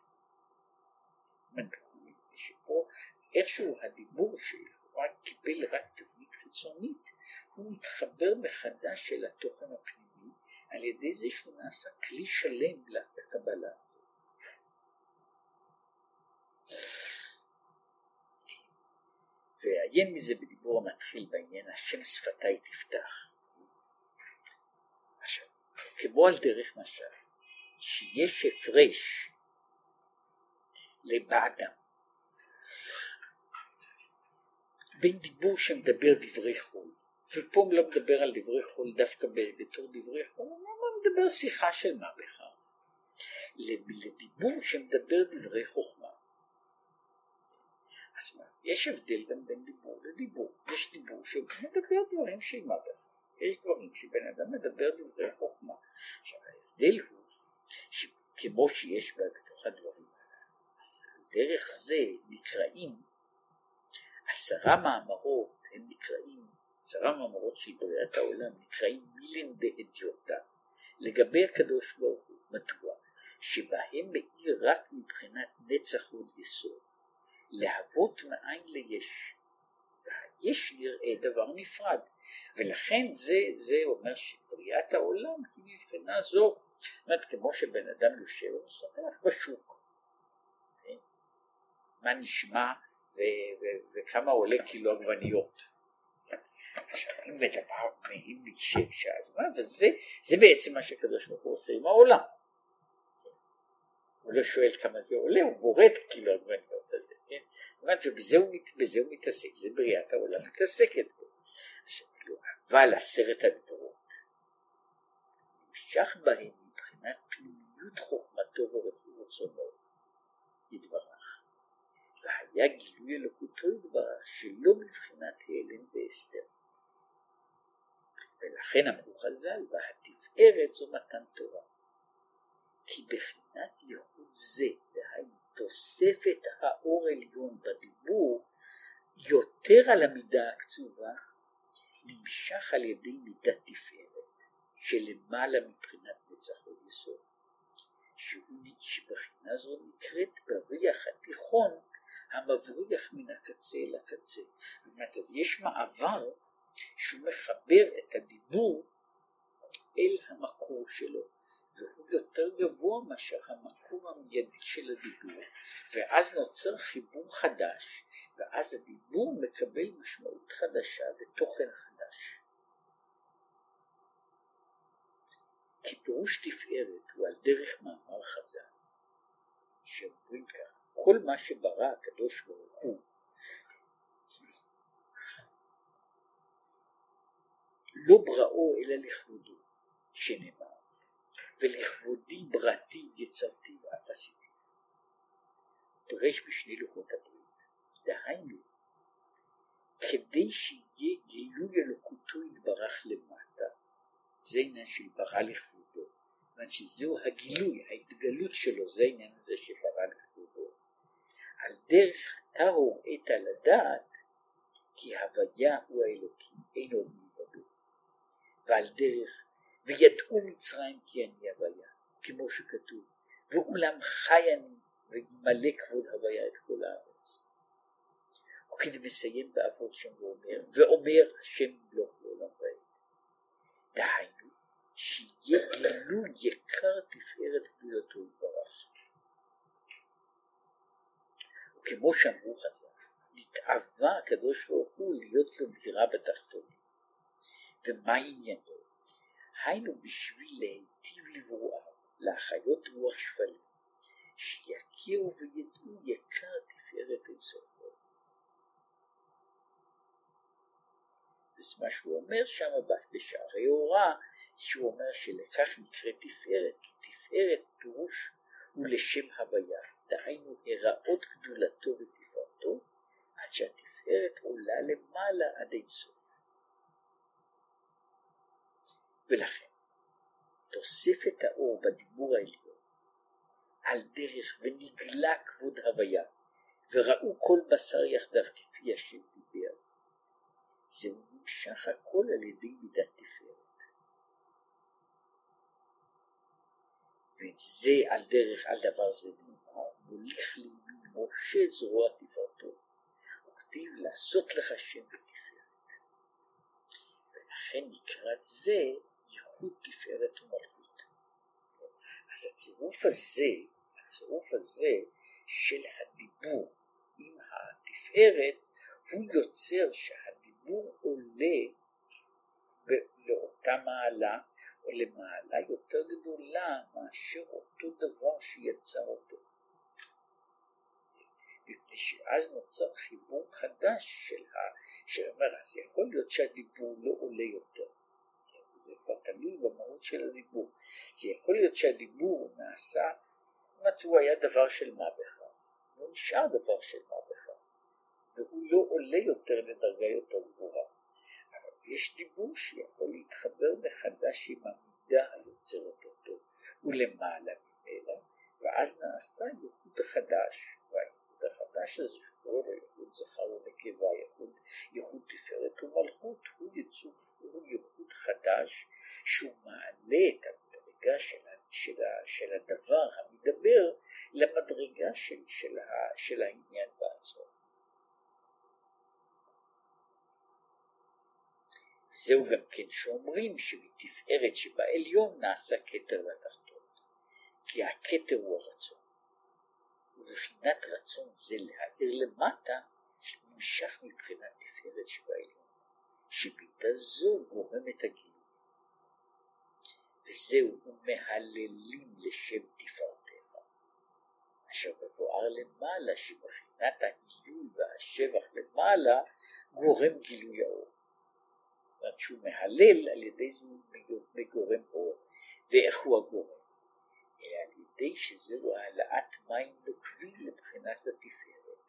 מדברים, שפה איכשהו הדיבור שלו קיבל רק תבנית חיצונית, הוא מתחבר מחדש אל התוכן הפנימי על ידי זה שהוא נעשה כלי שלם לקבלה הזו. ועיין מזה בדיבור המתחיל בעניין השם שפתי תפתח. עכשיו, כמו על דרך משל, שיש הפרש לבאדם בין דיבור שמדבר דברי חול, ופה לא מדבר על דברי חול דווקא בתור דברי חול, למה מדבר שיחה של מה בכלל? לדיבור שמדבר דברי חוכמה. אז מה? יש הבדל גם בין דיבור לדיבור. יש דיבור שמדבר דברים של מה בכלל. יש דברים שבן אדם מדבר דברי חוכמה. עכשיו ההבדל הוא, שכמו שיש בה בתוך הדברים האלה, אז דרך זה נקראים, עשרה מאמרות הם נקראים, עשרה מאמרות של בריאת העולם נקראים מילין דהדיוטה לגבי הקדוש ברוך הוא, מדוע שבהם מאיר רק מבחינת נצח ועוד יסוד, להוות מאין ליש, והיש נראה דבר נפרד, ולכן זה, זה אומר שבריאת העולם היא מבחינה זו, כמו שבן אדם יושב ומשוחח בשוק, מה נשמע וכמה עולה קילו עגבניות, אם בדבר מהם נשב שהזמן, וזה בעצם מה שהקדוש ברוך הוא עושה עם העולם. הוא לא שואל כמה זה עולה, הוא בורא את קילו עגבניות הזה, ובזה הוא מתעסק, זה בריאת העולם מתעסקת בו. אבל עשרת הדברות נמשך בהם מבחינת פנימיות חוכמתו ורצונו יתברך, והיה גילוי אלוקותו יתברך שלא מבחינת הלם והסתר, ולכן אמרו חז"ל והתפארת זו מתן תורה, כי בחינת ייחוד זה והיא תוספת האור עליון בדיבור יותר על המידה הקצובה, נמשך על ידי מידת תפארת שלמעלה מבחינת נצח ויסוד, שבחינה זו נקראת בריח התיכון המבריח מן הקצה אל הקצה. אז יש מעבר שהוא מחבר את הדיבור אל המקור שלו, והוא יותר גבוה מאשר המקור המיידי של הדיבור, ואז נוצר חיבור חדש, ואז הדיבור מקבל משמעות חדשה ותוכן חדש. כי פירוש תפארת הוא על דרך מאמר חז"ל שאומרים כך: כל מה שברא הקדוש ברוך הוא לא בראו אלא לכבודו, שנאמר ולכבודי בראתי יצרתי ואף עשיתי. פרש בשני לוחות הברית, דהיינו כדי שיהיה גילוי אלוקותו יתברך למטה, זה עניין של ברא לכבודו, כיוון שזהו הגילוי, ההתגלות שלו, זה העניין הזה שברא לכבודו. על דרך אתה הוראת על הדעת כי הוויה הוא האלוקים אין עוד מלבדו, ועל דרך וידעו מצרים כי אני הוויה, כמו שכתוב ואולם חי אני ומלא כבוד הוויה את כל הארץ. וכדי מסיים באבות שם ואומר ואומר השם מלוך לעולם ועד, דהיינו שיהיה גילוי יקר תפארת גדולתו יתברך. וכמו שאמרו חז"ל, נתאווה הקדוש ברוך הוא להיות לו דירה בתחתונים, ומה עניינו? היינו בשביל להיטיב לברואיו, להחיות רוח שפלים, שיכירו וידעו יקר תפארת אינסופו. וזה מה שהוא אומר שם בשערי הוראה, שהוא אומר שלכך נקרא תפארת, כי תפארת פירוש הוא לשם הוויה, דהיינו הראות גדולתו ותפארתו, עד שהתפארת עולה למעלה עד אינסוף. ולכן תוספת האור בדיבור העליון על דרך ונגלה כבוד הוויה, וראו כל בשר יחדיו כפי השם דיבר, זה נמשך הכל על ידי מידת תפארת, וזה על דרך על דבר זה נאמר מוליך לימין משה זרוע תפארתו, וכתיב לעשות לך שם ותפארת, ולכן נקרא זה תפארת ומלכות. אז הצירוף הזה, הצירוף הזה של הדיבור עם התפארת, הוא יוצר שהדיבור עולה לאותה מעלה, או למעלה יותר גדולה מאשר אותו דבר שיצר אותו, מפני שאז נוצר חיבור חדש של האמר. אז יכול להיות שהדיבור לא עולה יותר, זה כבר תלוי במהות של הדיבור. זה יכול להיות שהדיבור נעשה, זאת הוא היה דבר של מה בכלל, הוא נשאר דבר של מה בכלל, והוא לא עולה יותר לדרגה יותר גבוהה, אבל יש דיבור שיכול להתחבר מחדש עם המידה היוצרת אותו ולמעלה ממנה, ואז נעשה ייחוד חדש, והייחוד החדש הזה שקורא לו ייחוד זכר ונקבה, ייחוד תפארת ומלכות, הוא ייצור הוא ייחוד חדש שהוא מעלה את המדרגה של, של, של הדבר המדבר למדרגה של, של, של העניין בעצמו. זהו גם כן שאומרים שמתפארת שבעליון נעשה כתר לתחתון, כי הכתר הוא הרצון, ובחינת רצון זה להאיר למטה נמשך מבחינת תפארת שבעליון, שביתה זו גורמת הגילוי, וזהו ומהללים לשם תפארתך, אשר מבואר למעלה שבחינת הגילוי והשבח למעלה גורם גילוי האור, זאת שהוא מהלל על ידי זה מגורם אור. ואיך הוא הגורם? על ידי שזהו העלאת מים נוקבים לבחינת התפארת,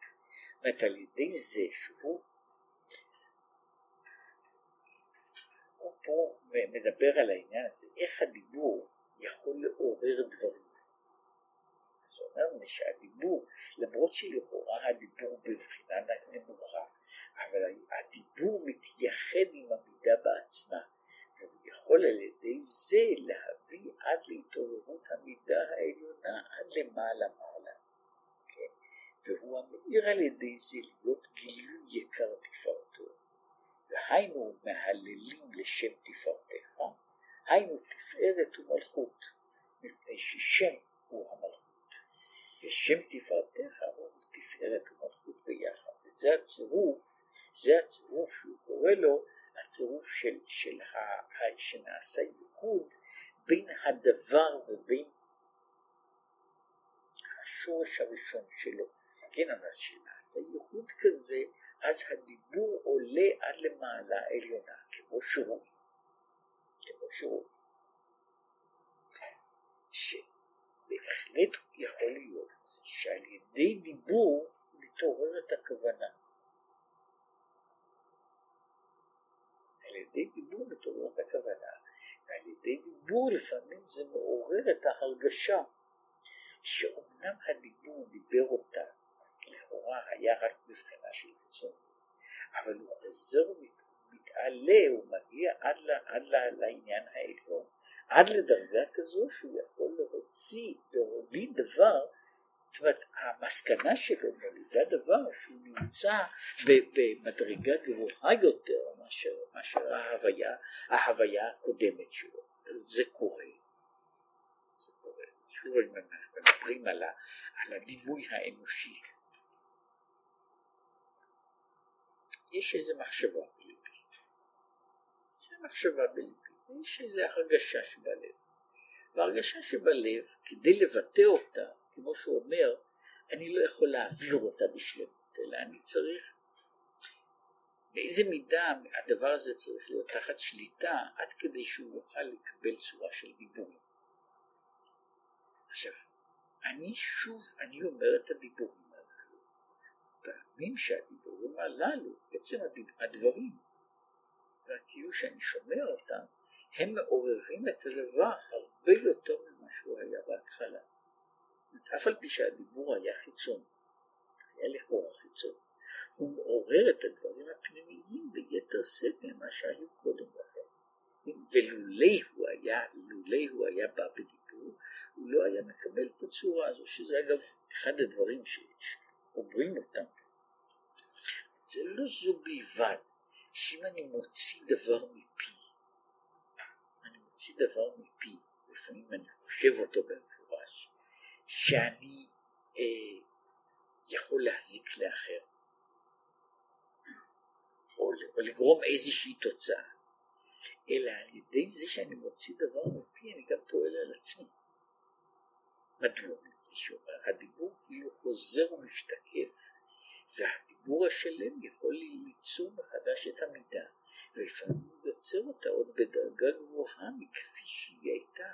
זאת על ידי זה שהוא הוא פה מדבר על העניין הזה, איך הדיבור יכול לעורר דברים. אז הוא אומר שהדיבור, למרות שלכאורה הדיבור בבחינה נמוכה, אבל הדיבור מתייחד עם המידה בעצמה, והוא יכול על ידי זה להביא עד להתעוררות המידה העליונה עד למעלה מעלה, כן? והוא המאיר על ידי זה להיות גילוי יקר תפארתו, והיינו מהללים לשם תפארתך, היינו תפארת ומלכות, מפני ששם הוא המלכות, ושם תפארתך הוא תפארת ומלכות ביחד, וזה הצירוף, זה הצירוף שהוא קורא לו הצירוף של, של ה, שנעשה ייחוד בין הדבר ובין השורש הראשון שלו. כן, אבל שנעשה ייחוד כזה, אז הדיבור עולה עד למעלה העליונה, כמו שהוא, כמו שהוא, שבהחלט יכול להיות שעל ידי דיבור מתעוררת הכוונה, על ידי דיבור מתעורר את הכוונה, ועל ידי דיבור לפעמים זה מעורר את ההרגשה שאומנם הדיבור דיבר אותה, לכאורה היה רק מבחינה של רצון, אבל הוא עזר ומתעלה, הוא מגיע עד, לה, עד לה, לעניין העליון, עד לדרגה כזו שהוא יכול להוציא להוליד דבר. זאת אומרת, המסקנה שלו זה הדבר שהוא נמצא במדרגה גבוהה יותר מאשר, מאשר ההוויה, ההוויה הקודמת שלו. זה קורה, זה קורה. שוב אנחנו מדברים על, על הדימוי האנושי. יש איזו מחשבה בלבי, יש איזו מחשבה בלבי, יש איזו הרגשה שבלב, והרגשה שבלב כדי לבטא אותה, כמו שהוא אומר, אני לא יכול להעביר אותה בשלמות, אלא אני צריך, באיזה מידה הדבר הזה צריך להיות תחת שליטה, עד כדי שהוא יוכל לקבל צורה של דיבורים. עכשיו, אני שוב, אני אומר את הדיבורים הללו, פעמים שהדיבורים הללו, בעצם הדברים, והקיום שאני שומע אותם, הם מעוררים את הדבר הרבה יותר ממה שהוא היה בהתחלה. אף על פי שהדיבור היה חיצון, היה לכאורה חיצון, הוא מעורר את הדברים הפנימיים ביתר שאת ממה שהיו קודם לכן, ולולי הוא היה, לולי הוא היה בא בדיבור, הוא לא היה מקבל את הצורה הזו, שזה אגב אחד הדברים שאומרים אותם. זה לא זו בלבד, שאם אני מוציא דבר מפי, אני מוציא דבר מפי, לפעמים אני חושב אותו במפורש, שאני אה, יכול להזיק לאחר או, או לגרום איזושהי תוצאה, אלא על ידי זה שאני מוציא דבר מפי אני גם פועל על עצמי. מדוע? הדיבור כאילו חוזר ומשתקף, והדיבור השלם יכול ליצור מחדש את המידה, ולפעמים הוא יוצר אותה עוד בדרגה גבוהה מכפי שהיא הייתה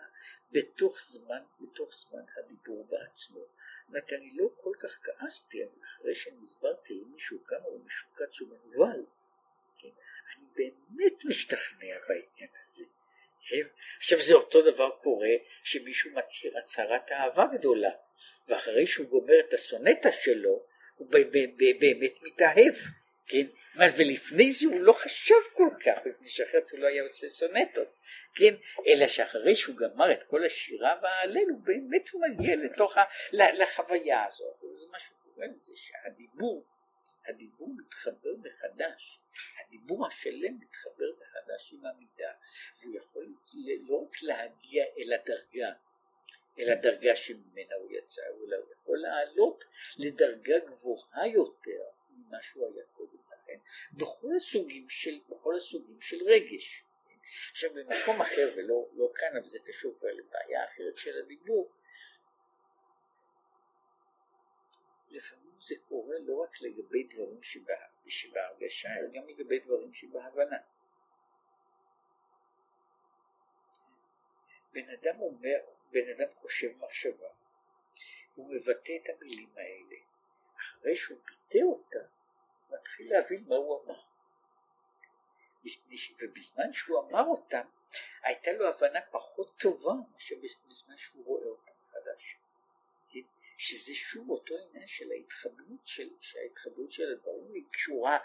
בתוך זמן, בתוך זמן הדיבור בעצמו. זאת אני לא כל כך כעסתי, אבל אחרי שנסברתי למישהו כמה הוא משוקץ ומנובל, כן? אני באמת משתכנע בעניין הזה, כן? עכשיו זה אותו דבר קורה שמישהו מצהיר הצהרת אהבה גדולה, ואחרי שהוא גומר את הסונטה שלו הוא באמת מתאהב, כן? ולפני זה הוא לא חשב כל כך, לפני שאחרת הוא לא היה עושה סונטות, כן? אלא שאחרי שהוא גמר את כל השירה וההלל הוא באמת מגיע לתוך ה... לחוויה הזו. אז מה שקורה זה שהדיבור, הדיבור מתחבר מחדש, הדיבור השלם מתחבר מחדש עם ללוות להגיע אל הדרגה, אל הדרגה שממנה הוא יצא, אולי הוא יכול לעלות לדרגה גבוהה יותר ממה שהוא היה קודם לכן, בכל הסוגים של, בכל הסוגים של רגש. עכשיו במקום אחר, ולא לא כאן, אבל זה קשור כבר לבעיה אחרת של הדיבור, לפעמים זה קורה לא רק לגבי דברים שבהרגשה, אלא גם לגבי דברים שבהבנה. בן אדם אומר, בן אדם חושב מחשבה, הוא מבטא את המילים האלה, אחרי שהוא ביטא אותה, מתחיל להבין מה הוא אמר. ובזמן שהוא אמר אותם, הייתה לו הבנה פחות טובה מאשר בזמן שהוא רואה אותם חדש. שזה שוב אותו עניין של ההתחברות של, שההתחברות של הדברים היא קשורה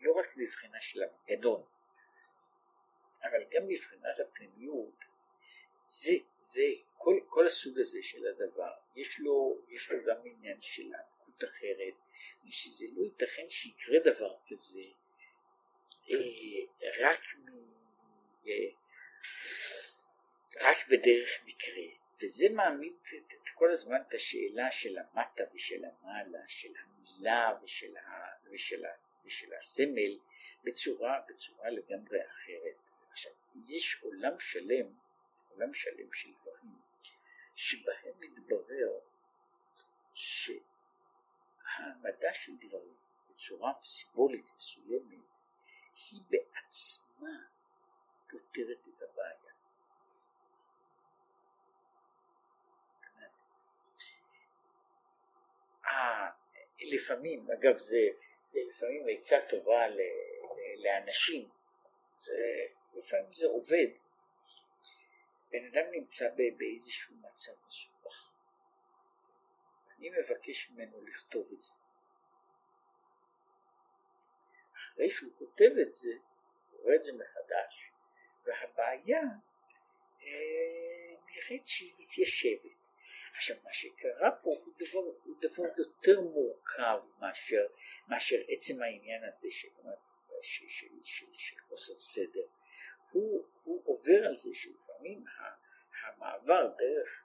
לא רק בבחינה של המגדון, אבל גם מבחינת הפנימיות. זה, זה, כל, כל הסוג הזה של הדבר, יש לו, יש לו גם עניין של עמקות אחרת, שזה לא ייתכן שיקרה דבר כזה, אה, רק, אה, רק בדרך מקרה, וזה מעמיד את כל הזמן את השאלה של המטה ושל המעלה, של המילה ושל, ה, ושל, ה, ושל הסמל, בצורה, בצורה לגמרי אחרת. עכשיו, יש עולם שלם, עולם שלם של דברים, שבהם מתברר שהעמדה של דברים בצורה סימבולית מסוימת היא בעצמה פותרת את הבעיה. לפעמים, אגב, זה, זה לפעמים עצה טובה ל, לאנשים, זה לפעמים זה עובד. בן אדם נמצא באיזשהו מצב מסובך, אני מבקש ממנו לכתוב את זה. אחרי שהוא כותב את זה, רואה את זה מחדש, והבעיה אה, נראית שהיא מתיישבת. עכשיו מה שקרה פה הוא דבר, הוא דבר יותר מורכב מאשר, מאשר עצם העניין הזה של, של, של, של, של חוסר סדר. הוא, הוא עובר על זה שלפעמים המעבר דרך,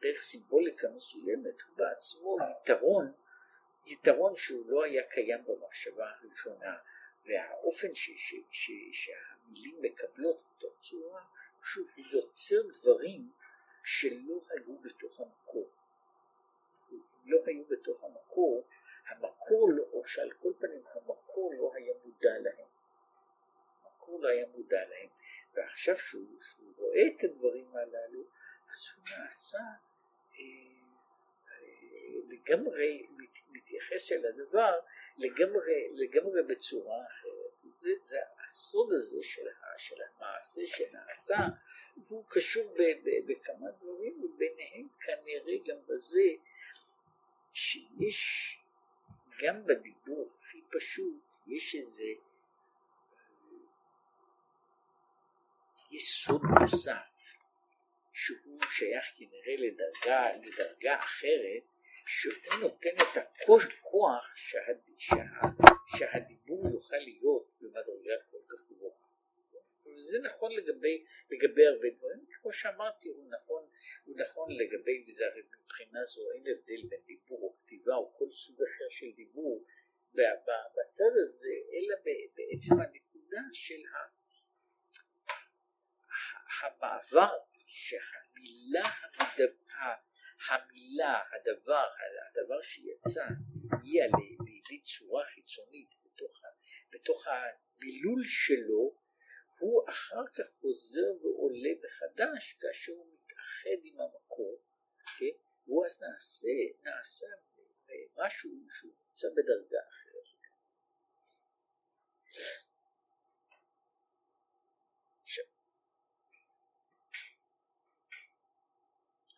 דרך סימבוליקה מסוימת הוא בעצמו יתרון, יתרון שהוא לא היה קיים במחשבה הראשונה, והאופן ש, ש, ש, שהמילים מקבלות אותו צורה, שהוא יוצר דברים שלא היו בתוך המקור, לא היו בתוך המקור, המקור לא, או שעל כל פנים המקור לא היה מודע להם, המקור לא היה מודע להם, ועכשיו שהוא, שהוא רואה את הדברים הללו, אז הוא נעשה אה, אה, לגמרי, מתייחס אל הדבר, לגמרי, לגמרי בצורה אחרת. זה, זה הסוד הזה של, של המעשה שנעשה, הוא קשור בכמה דברים, וביניהם כנראה גם בזה שיש גם בדיבור הכי פשוט, יש איזה יסוד נוסף שהוא שייך כנראה לדרגה, לדרגה אחרת, שהוא נותן את הכוח שהדיבור יוכל להיות במדרגה כל כך גבוהה. וזה נכון לגבי, לגבי הרבה דברים, כמו שאמרתי, הוא נכון, הוא נכון לגבי, וזה מבחינה זו אין הבדל בין דיבור או כתיבה או כל סוג אחר של דיבור בצד הזה, אלא בעצם הנקודה של המעבר שהמילה, המילה, הדבר, הדבר שיצא, הגיע לידי צורה חיצונית בתוך, בתוך המילול שלו, הוא אחר כך חוזר ועולה בחדש כאשר הוא מתאחד עם המקור, okay? הוא אז נעשה, נעשה משהו שהוא נמצא בדרגה אחרת. עכשיו,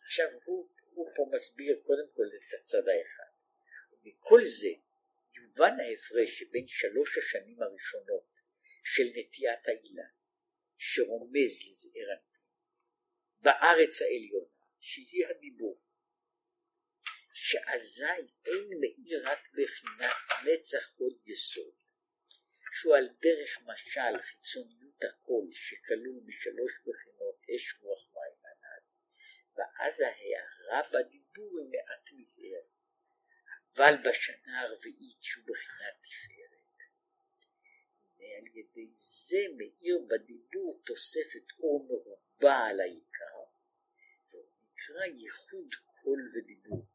עכשיו הוא, הוא פה מסביר קודם כל את הצד האחד, ומכל זה יובן ההפרש שבין שלוש השנים הראשונות של נטיית העילה שרומז לזעיר אנפין בארץ העליונה שהיא הדיבור, שאזי אין מאיר רק בחינת נצח עוד יסוד משהו על דרך משל, חיצוניות הכל שכלול בשלוש בחינות, אש, רוח, מים וענן, ואז ההערה בדיבור היא מעט מזער, אבל בשנה הרביעית שהוא בחינת תפארת, ועל ידי זה מאיר בדיבור תוספת אור מרובה על העיקר, נקרא ייחוד קול ודיבור.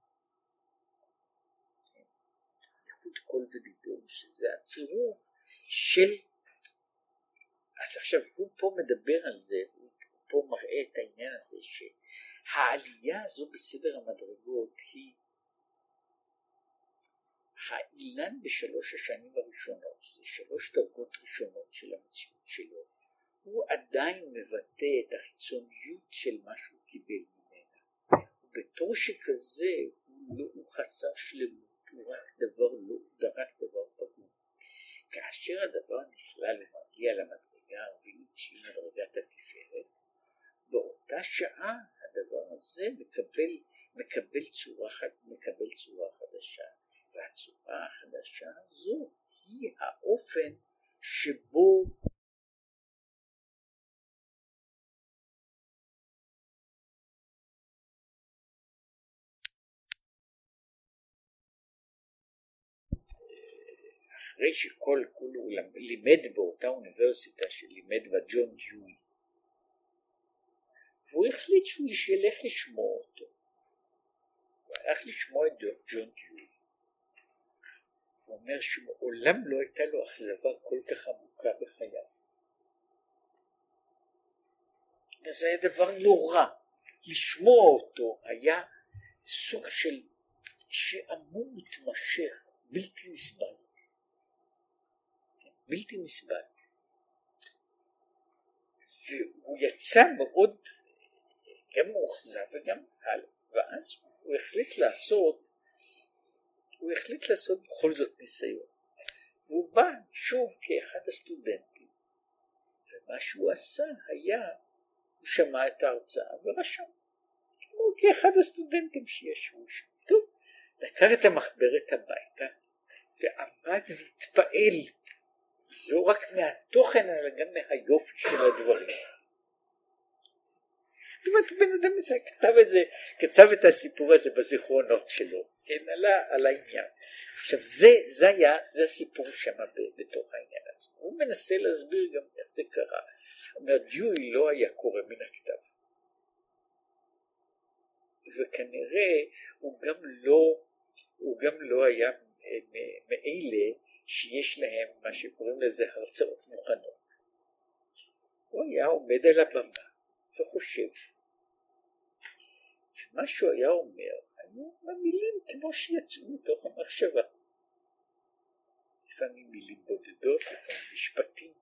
ייחוד קול ודיבור, שזה הצירוף של, אז עכשיו הוא פה מדבר על זה, הוא פה מראה את העניין הזה שהעלייה הזו בסדר המדרגות היא האילן בשלוש השנים הראשונות, זה שלוש דרגות ראשונות של המציאות שלו, הוא עדיין מבטא את החיצוניות של מה שהוא קיבל ממנה, ובתור שכזה הוא, לא, הוא חסר שלמות, הוא רק דבר לא, רק דבר פגום. כאשר הדבר נכלל ומגיע למדרגה הרביעית שהיא מדרגת התפארת, באותה שעה הדבר הזה מקבל, מקבל, צורה, מקבל צורה חדשה, והצורה החדשה הזו היא האופן שבו אחרי שכל כולו לימד באותה אוניברסיטה שלימד בג'ון דיואי, והוא החליט שהוא ילך לשמוע אותו, הוא הלך לשמוע את ג'ון דיואי, הוא אומר שמעולם לא הייתה לו אכזבה כל כך עמוקה בחייו, וזה היה דבר נורא, לשמוע אותו היה סוג של שעמום מתמשך, בלתי נסבל, בלתי נסבל, והוא יצא מאוד גם מאוחזב וגם הלאה, ואז הוא החליט לעשות, הוא החליט לעשות בכל זאת ניסיון, והוא בא שוב כאחד הסטודנטים, ומה שהוא עשה היה, הוא שמע את ההרצאה ורשם, כמו כאחד הסטודנטים שישבו שם, טוב, נתן את המחברת הביתה, ועמד והתפעל, לא רק מהתוכן אלא גם מהיופי של הדברים. זאת אומרת, בן אדם כתב את זה, כתב את הסיפור הזה בזיכרונות שלו, כן, על העניין. עכשיו זה, זה היה, זה הסיפור שם בתוך העניין הזה. הוא מנסה להסביר גם איך זה קרה. דיואי לא היה קורא מן הכתב. וכנראה הוא גם לא, הוא גם לא היה מאלה, שיש להם מה שקוראים לזה הרצאות מוכנות. הוא היה עומד על הבמה וחושב. ומה שהוא היה אומר, היו המילים כמו שיצאו מתוך המחשבה. לפעמים מילים בודדות, לפעמים משפטים.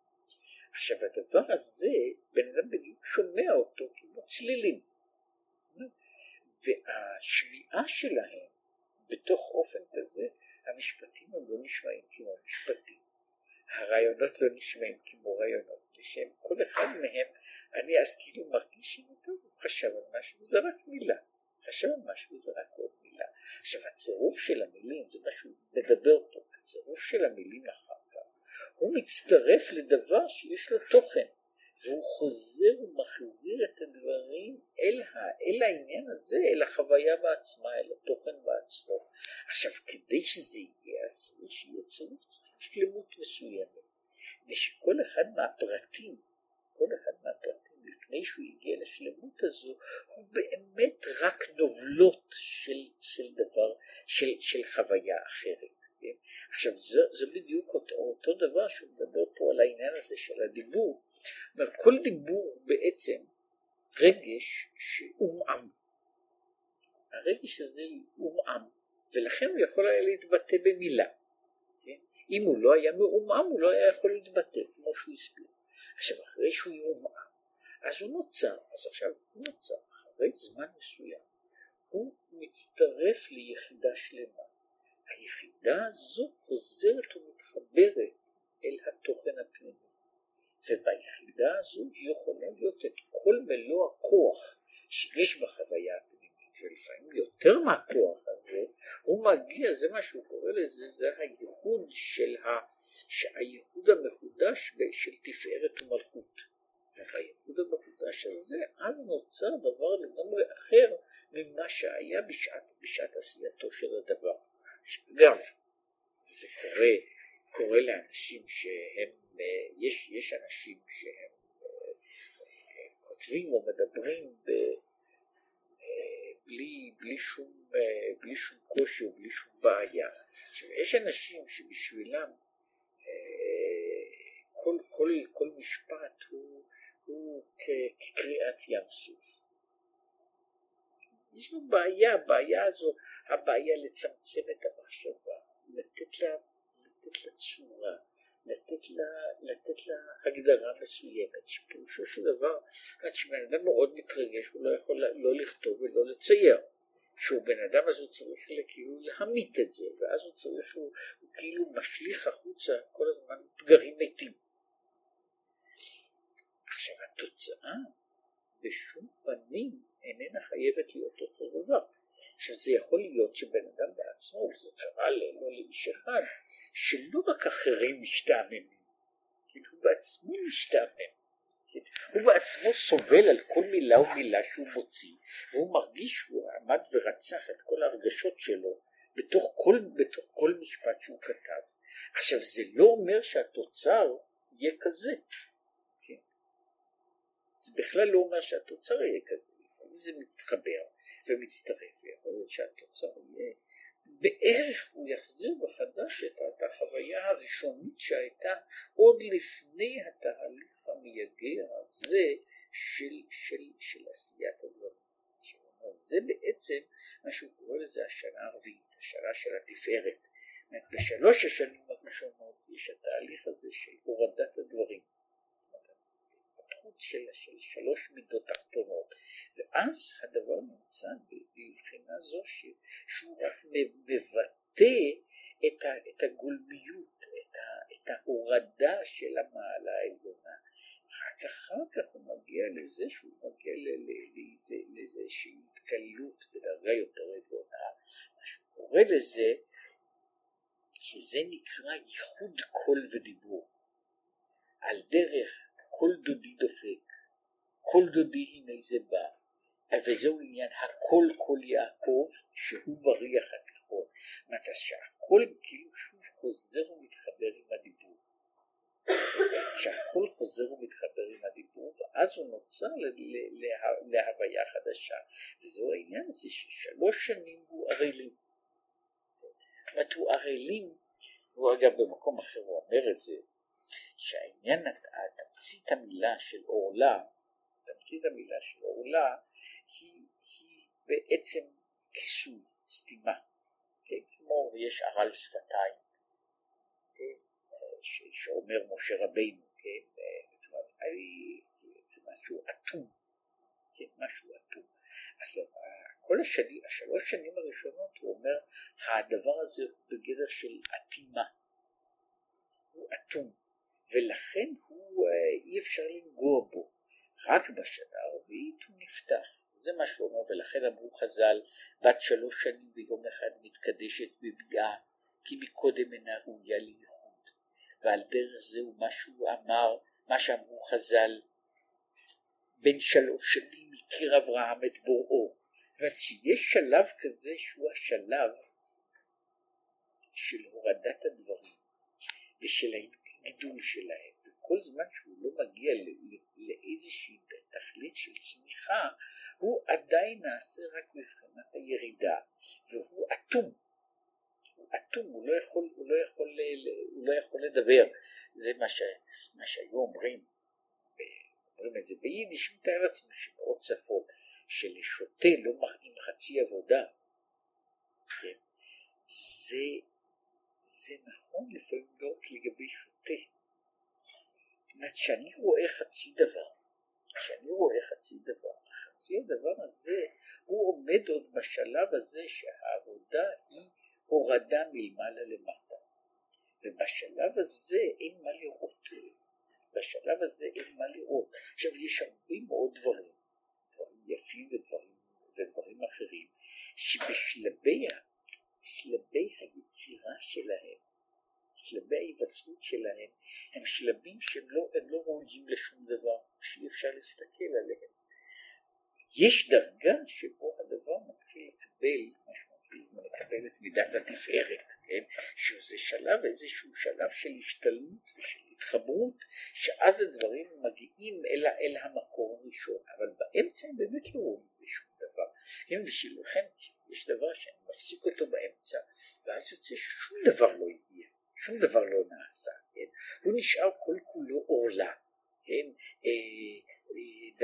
עכשיו הדבר הזה, בן אדם בדיוק שומע אותו כמו צלילים. והשמיעה שלהם בתוך אופן כזה, המשפטים הם לא נשמעים כמו משפטים, הרעיונות לא נשמעים כמו רעיונות, לשם כל אחד מהם אני אז כאילו מרגיש שאותו הוא חשב על משהו, זה רק מילה, חשב על משהו, זה רק עוד מילה. עכשיו הצירוף של המילים, זה משהו מדבר פה, הצירוף של המילים אחר כך, הוא מצטרף לדבר שיש לו תוכן, והוא חוזר ומחזיר את הדברים אל, ה, אל העניין הזה, אל החוויה בעצמה, אל התוכן בעצמו. עכשיו כדי שזה יהיה עצמי שיהיה צירוף שלמות מסוימת, ושכל אחד מהפרטים, כל אחד מהפרטים לפני שהוא יגיע לשלמות הזו, הוא באמת רק נובלות של, של דבר, של, של חוויה אחרת. כן? עכשיו זה, זה בדיוק אותו, אותו דבר שהוא מדבר פה על העניין הזה של הדיבור. כל דיבור בעצם רגש שאומעם, הרגש הזה אומעם, ולכן הוא יכול היה להתבטא במילה. כן? אם הוא לא היה מאומעם הוא לא היה יכול להתבטא כמו שהוא הסביר. עכשיו אחרי שהוא אומעם אז הוא נוצר, אז עכשיו הוא נוצר אחרי זמן מסוים, הוא מצטרף ליחידה שלמה, היחידה הזו חוזרת ומתחברת אל התוכן הפנימי, וביחידה הזו היא יכולה להיות את כל מלוא הכוח שיש בחוויה הפנימית, ולפעמים יותר מהכוח הזה הוא מגיע, זה מה שהוא קורא לזה, זה הייחוד של ה... הייחוד המחודש עבודה של תפארת ומלכות. והייחוד בעבודה של זה, אז נוצר דבר לגמרי אחר ממה שהיה בשעת, בשעת עשייתו של הדבר. גם זה קורה, קורה לאנשים שהם, יש, יש אנשים שהם כותבים או מדברים ב, בלי, בלי שום, בלי שום קושי או בלי שום בעיה. יש אנשים שבשבילם כל, כל, כל משפט הוא, הוא כקריאת ים סוף. יש לו בעיה, הבעיה הזו, הבעיה לצמצם את המחשבה, לתת לה, לתת לה צורה, לתת לה, לתת לה הגדרה מסוימת, שפרושו של דבר, עד שבן אדם מאוד מתרגש, הוא לא יכול לא לכתוב ולא לצייר. שהוא בן אדם אז הוא צריך כאילו להמית את זה, ואז הוא צריך, הוא, הוא כאילו משליך החוצה כל הזמן פגרים מתים. עכשיו התוצאה בשום פנים איננה חייבת להיות אותו דבר. עכשיו זה יכול להיות שבן אדם בעצמו, זה קרה לא לאיש אחד, שלא רק אחרים משתעמם, כאילו הוא בעצמו משתעמם. הוא בעצמו סובל על כל מילה ומילה שהוא מוציא, והוא מרגיש שהוא עמד ורצח את כל ההרגשות שלו בתוך כל, בתוך כל משפט שהוא כתב. עכשיו זה לא אומר שהתוצר יהיה כזה, כן? זה בכלל לא אומר שהתוצר יהיה כזה. אם זה מתחבר ומצטרף, יכול להיות שהתוצר יהיה בערך, הוא יחזיר בחדש את החוויה הראשונית שהייתה עוד לפני התהליך המייגע הזה של, של, של עשיית הדברים. זה בעצם מה שהוא קורא לזה השנה הרביעית, השנה של התפארת. בשלוש השנים הראשונות יש התהליך הזה של הורדת הדברים, התפתחות של, של שלוש מידות תחתונות, ואז הדבר נמצא בבחינה זו ש, שהוא רק מבטא את, ה, את הגולמיות, את, ה, את ההורדה של המעלה העליונה. רק אחר כך הוא מגיע לזה שהוא מגיע לאיזה שהיא התקלות בדרגה יותר עליונה. מה שקורה לזה שזה נקרא ייחוד קול ודיבור. על דרך כל דודי דופק, כל דודי הנה זה בא, וזהו עניין הכל כל יעקב שהוא בריח התחון. אז שהכל כאילו שוב חוזר ומתחבר עם הדיבור. שהכל חוזר ומתחבר עם הדיבור, ואז הוא נוצר להוויה חדשה. וזהו העניין הזה ששלוש שנים הוא ערלים. זאת אומרת, הוא ערלים, הוא אגב במקום אחר הוא אומר את זה, שהעניין, תמצית המילה של עורלה, תמצית המילה של עורלה, היא, היא בעצם כיסוי, סתימה. כמו יש ערל שפתיים, שאומר משה רבינו, זה משהו אטום, משהו אטום. אז כל השלוש שנים הראשונות הוא אומר, הדבר הזה בגדר של אטימה, הוא אטום, ולכן אי אפשר לנגוע בו. רק בשנה הרביעית הוא נפתח. זה מה שהוא אומר, ולכן אמרו חז"ל, בת שלוש שנים ביום אחד מתקדשת בביאה, כי מקודם אינה ראויה לייחוד. ועל דרך זה הוא מה שהוא אמר, מה שאמרו חז"ל, בן שלוש שנים הכיר אברהם את בוראו. ושיש שלב כזה שהוא השלב של הורדת הדברים ושל הגידול שלהם. וכל זמן שהוא לא מגיע לאיזושהי תכלית של צמיחה, הוא עדיין נעשה רק בבחינת הירידה, והוא אטום, הוא אטום, הוא לא יכול, הוא לא יכול, הוא לא יכול לדבר. זה מה, ש, מה שהיו אומרים, אומרים את זה ביידיש, מתאר עצמי שמאוד צפות, שלשוטה לא מראים חצי עבודה, כן? זה, זה נכון לפעמים לא רק לגבי שוטה. זאת אומרת, שאני רואה חצי דבר, שאני רואה חצי דבר, חצי הדבר הזה הוא עומד עוד בשלב הזה שהעבודה היא הורדה מלמעלה למטה, ובשלב הזה אין מה לראות, בשלב הזה אין מה לראות. עכשיו יש הרבה מאוד דברים, דברים יפים ודברים, ודברים אחרים שבשלבי היצירה שלהם שלבי ההיווצרות שלהם הם שלבים שהם לא, הם לא ראויים לשום דבר שאי אפשר להסתכל עליהם. יש דרגה שבו הדבר מתחיל לצבל משמעותית, מתחיל את מידת התפארת, כן? שזה שלב, איזשהו שלב של השתלמות ושל התחברות, שאז הדברים מגיעים אל, אל המקור הראשון, אבל באמצע הם באמת לא רואים בשום דבר. אם בשבילכם יש דבר שאני מפסיק אותו באמצע ואז יוצא שום דבר לא יהיה, שום דבר לא נעשה, כן? הוא נשאר כל כולו עורלה, כן?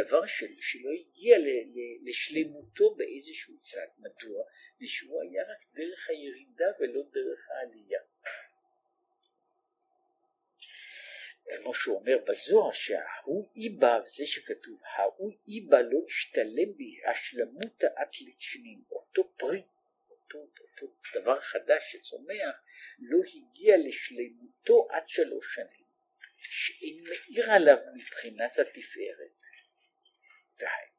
דבר שלו שלא הגיע לשלמותו באיזשהו צד. מדוע? ושהוא היה רק דרך הירידה ולא דרך העלייה. כמו שאומר בזוהר שההוא איבה, זה שכתוב ההוא איבה לא השתלם בהשלמות העתלית שנים, אותו פרי, אותו, אותו דבר חדש שצומח לא הגיע לשלמותו עד שלוש שנים שאין מאיר עליו מבחינת התפארת.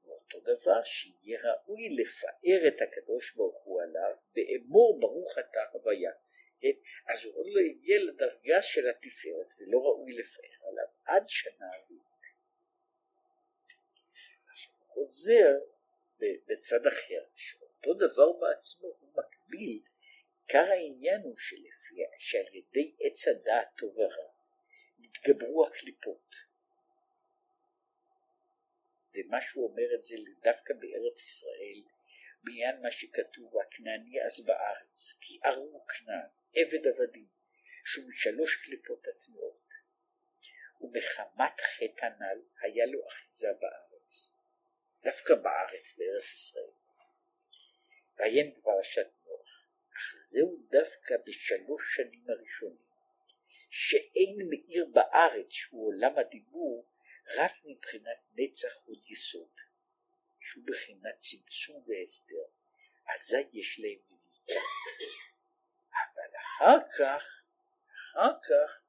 ואותו דבר שיהיה ראוי לפאר את הקדוש ברוך הוא עליו באמור ברוך אתה הוויה, כן? אז הוא עוד לא הגיע לדרגה של התפארת ולא ראוי לפאר עליו עד שנה ערבית. חוזר בצד אחר שאותו דבר בעצמו הוא מקביל. עיקר העניין הוא שלפי, שעל ידי עץ הדעת טוב ורע התגברו הקליפות, ומה שהוא אומר את זה דווקא בארץ ישראל, בעניין מה שכתוב הכנעני אז בארץ כי ארור כנען עבד עבדים שהוא שלוש קליפות הטמעות ומחמת חטא הנ"ל היה לו אחיזה בארץ, דווקא בארץ בארץ ישראל. ועיין בפרשת נח, אך זהו דווקא בשלוש שנים הראשונים שאין מאיר בארץ שהוא עולם הדיבור רק מבחינת נצח ויסוד שהוא בחינת צמצום והסדר, אזי יש להם מילים. אבל אחר כך, אחר כך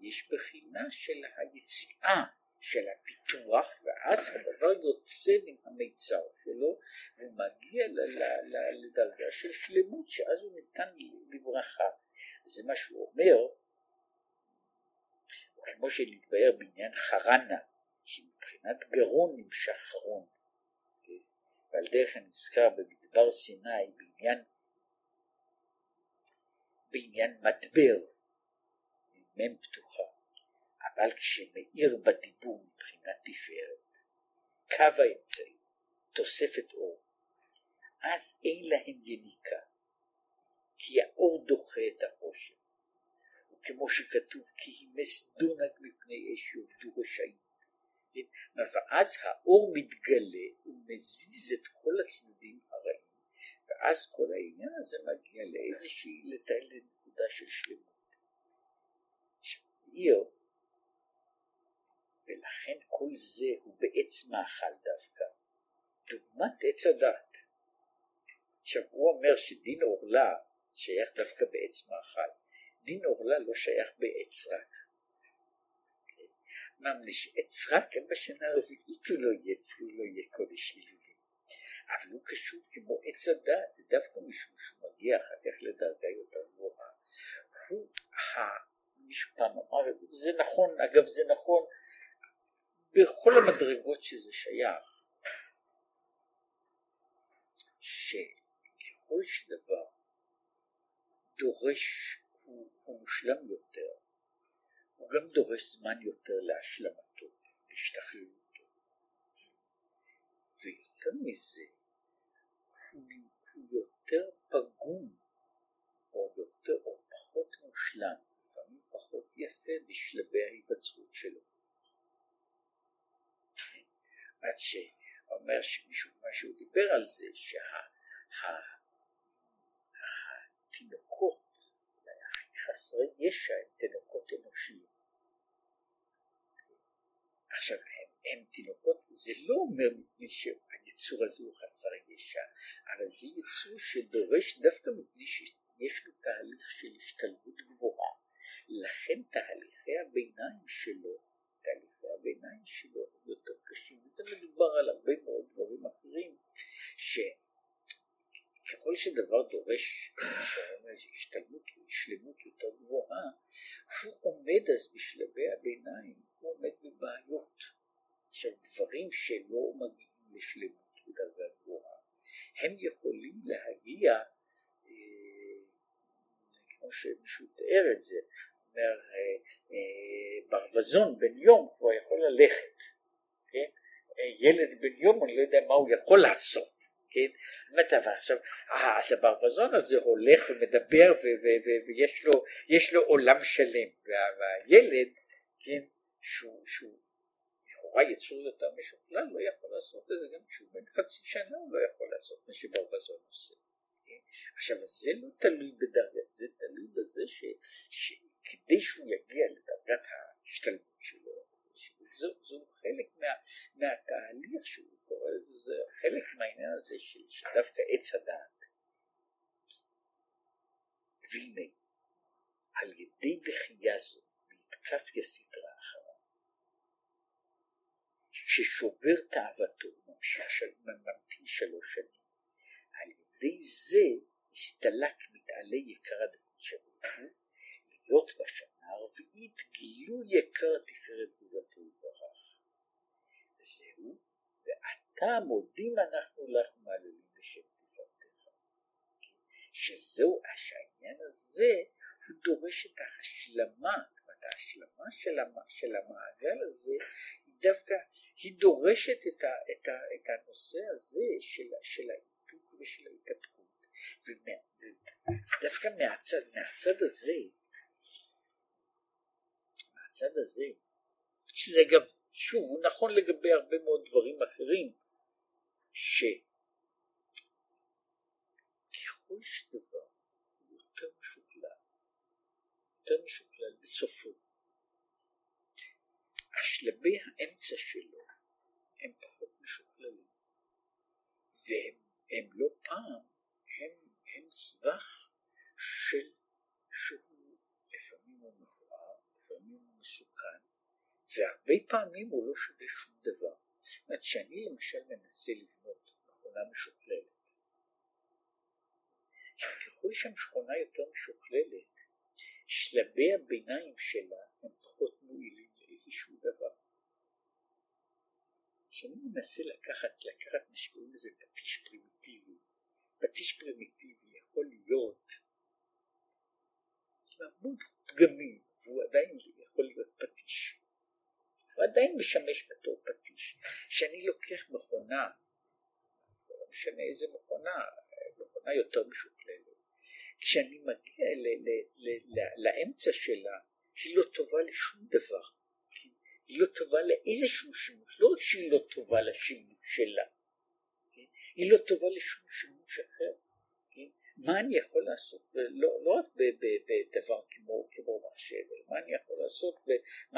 יש בחינה של היציאה של הפיתוח, ואז הדבר יוצא מן המיצר שלו ומגיע לדרגה של שלמות שאז הוא ניתן לברכה. זה מה שהוא אומר, כמו שנתבהר בעניין חרנה שמבחינת גרון נמשך חרון, ועל דרך הנזכר במדבר סיני בעניין בעניין מדבר מם פתוחה, אבל כשמאיר בדיבור מבחינת תפארת קו האמצעי תוספת אור, אז אין להם יניקה כי האור דוחה את החושך, וכמו שכתוב כי הימס דונג מפני אש יעבדו רשעים, ואז האור מתגלה ומזיז את כל הצדדים הרעים, ואז כל העניין הזה מגיע לאיזושהי לתאי לנקודה של שלמות שמאיר, ולכן כל זה הוא בעץ מאכל דווקא דוגמת עץ הדעת. עכשיו הוא אומר שדין אורלה שייך דווקא בעץ מאכל, דין אורלה לא שייך בעץ רק ממש, עץ רק בשנה הרביעית הוא לא יהיה, הוא לא יהיה קודש הילולים, אבל הוא קשור כמו עץ הדעת, דווקא משום שהוא מגיע אחר כך לדרגה יותר גבוהה. הוא, מישהו פעם אמר, זה נכון, אגב זה נכון בכל המדרגות שזה שייך, שכל שדבר דורש הוא מושלם יותר, הוא גם דורש זמן יותר להשלמתו, להשתכללותו, ויותר מזה הוא יותר פגום או יותר או פחות מושלם, לפעמים פחות יפה בשלבי ההיווצרות שלו. עד שאומר שמישהו משהו דיבר על זה שהתינוקות חסרי ישע הם תינוקות אנושיים. עכשיו הם תינוקות, זה לא אומר מפני שהיצור הזה הוא חסר ישע, אבל זה ייצור שדורש דווקא מפני שיש לו תהליך של השתלבות גבוהה, לכן תהליכי הביניים שלו, תהליכי הביניים שלו הם יותר קשים, וזה מדובר על הרבה מאוד דברים אחרים, ש... ככל שדבר דורש השתלמות ושלמות יותר גבוהה, הוא עומד אז בשלבי הביניים, הוא עומד בבעיות. עכשיו דברים שלא מגיעים לשלמות בדרגה גבוהה, הם יכולים להגיע, אה, כמו שמישהו תיאר את זה, אומר אה, אה, ברווזון בן יום כבר יכול ללכת, כן? ילד בן יום אני לא יודע מה הוא יכול לעשות, כן? אבל עכשיו, אה, אז הברווזון הזה הולך ומדבר ו- ו- ו- ויש לו, יש לו עולם שלם, והילד, כן, שהוא, שהוא לכאורה יצור יותר משוכלל, לא יכול לעשות את זה, גם כשהוא בן חצי שנה הוא לא יכול לעשות מה שברווזון עושה, כן? עכשיו זה לא תלוי בדרגת, זה תלוי בזה ש, שכדי שהוא יגיע לדרגת ההשתלמות שלו, זהו חלק מהתהליך שהוא קורא, זה חלק מהעניין הזה שדווקא עץ הדעת. וילנאי, על ידי בחייה זו, מקצף יסתרה אחריו, ששובר תאוותו, ממתין שלוש שנים, על ידי זה הסתלק מתעלה יקר הדקות שלו, להיות בשנה הרביעית גילוי יקר תפארת גדולתו יתברך. זהו, ועתה מודים אנחנו לך מעללים בשם תפארתך. שזהו, שהעניין הזה הוא דורש את ההשלמה, את ההשלמה של, המ, של המעגל הזה, היא דווקא, היא דורשת את, ה, את, ה, את הנושא הזה של, של העיתוק ושל ההתעתקות. ודווקא מהצד, מהצד הזה, הצד הזה, שזה גם, שוב, הוא נכון לגבי הרבה מאוד דברים אחרים, שככל שדבר הוא יותר משוכלל, יותר משוכלל בסופו, השלבי האמצע שלו הם פחות משוכללים, והם הם לא פעם, הם, הם סבך של שהוא לפעמים הוא נכון. מסוכן, והרבה פעמים הוא לא שווה שום דבר. זאת אומרת שאני למשל מנסה לבנות מכונה משוכללת, ככל שהמכונה יותר משוכללת, שלבי הביניים שלה הם פחות מועילים לאיזשהו דבר. כשאני מנסה לקחת לקחת משקעים לזה פטיש פרימיטיבי, פטיש פרימיטיבי יכול להיות מעמוד פגמים והוא עדיין יכול להיות פטיש, הוא עדיין משמש בתור פטיש. שאני לוקח מכונה, לא משנה איזה מכונה, מכונה יותר משוכללת, כשאני מגיע ל- ל- ל- ל- לאמצע שלה, היא לא טובה לשום דבר, היא לא טובה לאיזשהו שימוש, לא רק שהיא לא טובה לשימוש שלה, היא לא טובה לשום שימוש אחר. מה אני יכול לעשות, לא רק בדבר כמו מחשב, מה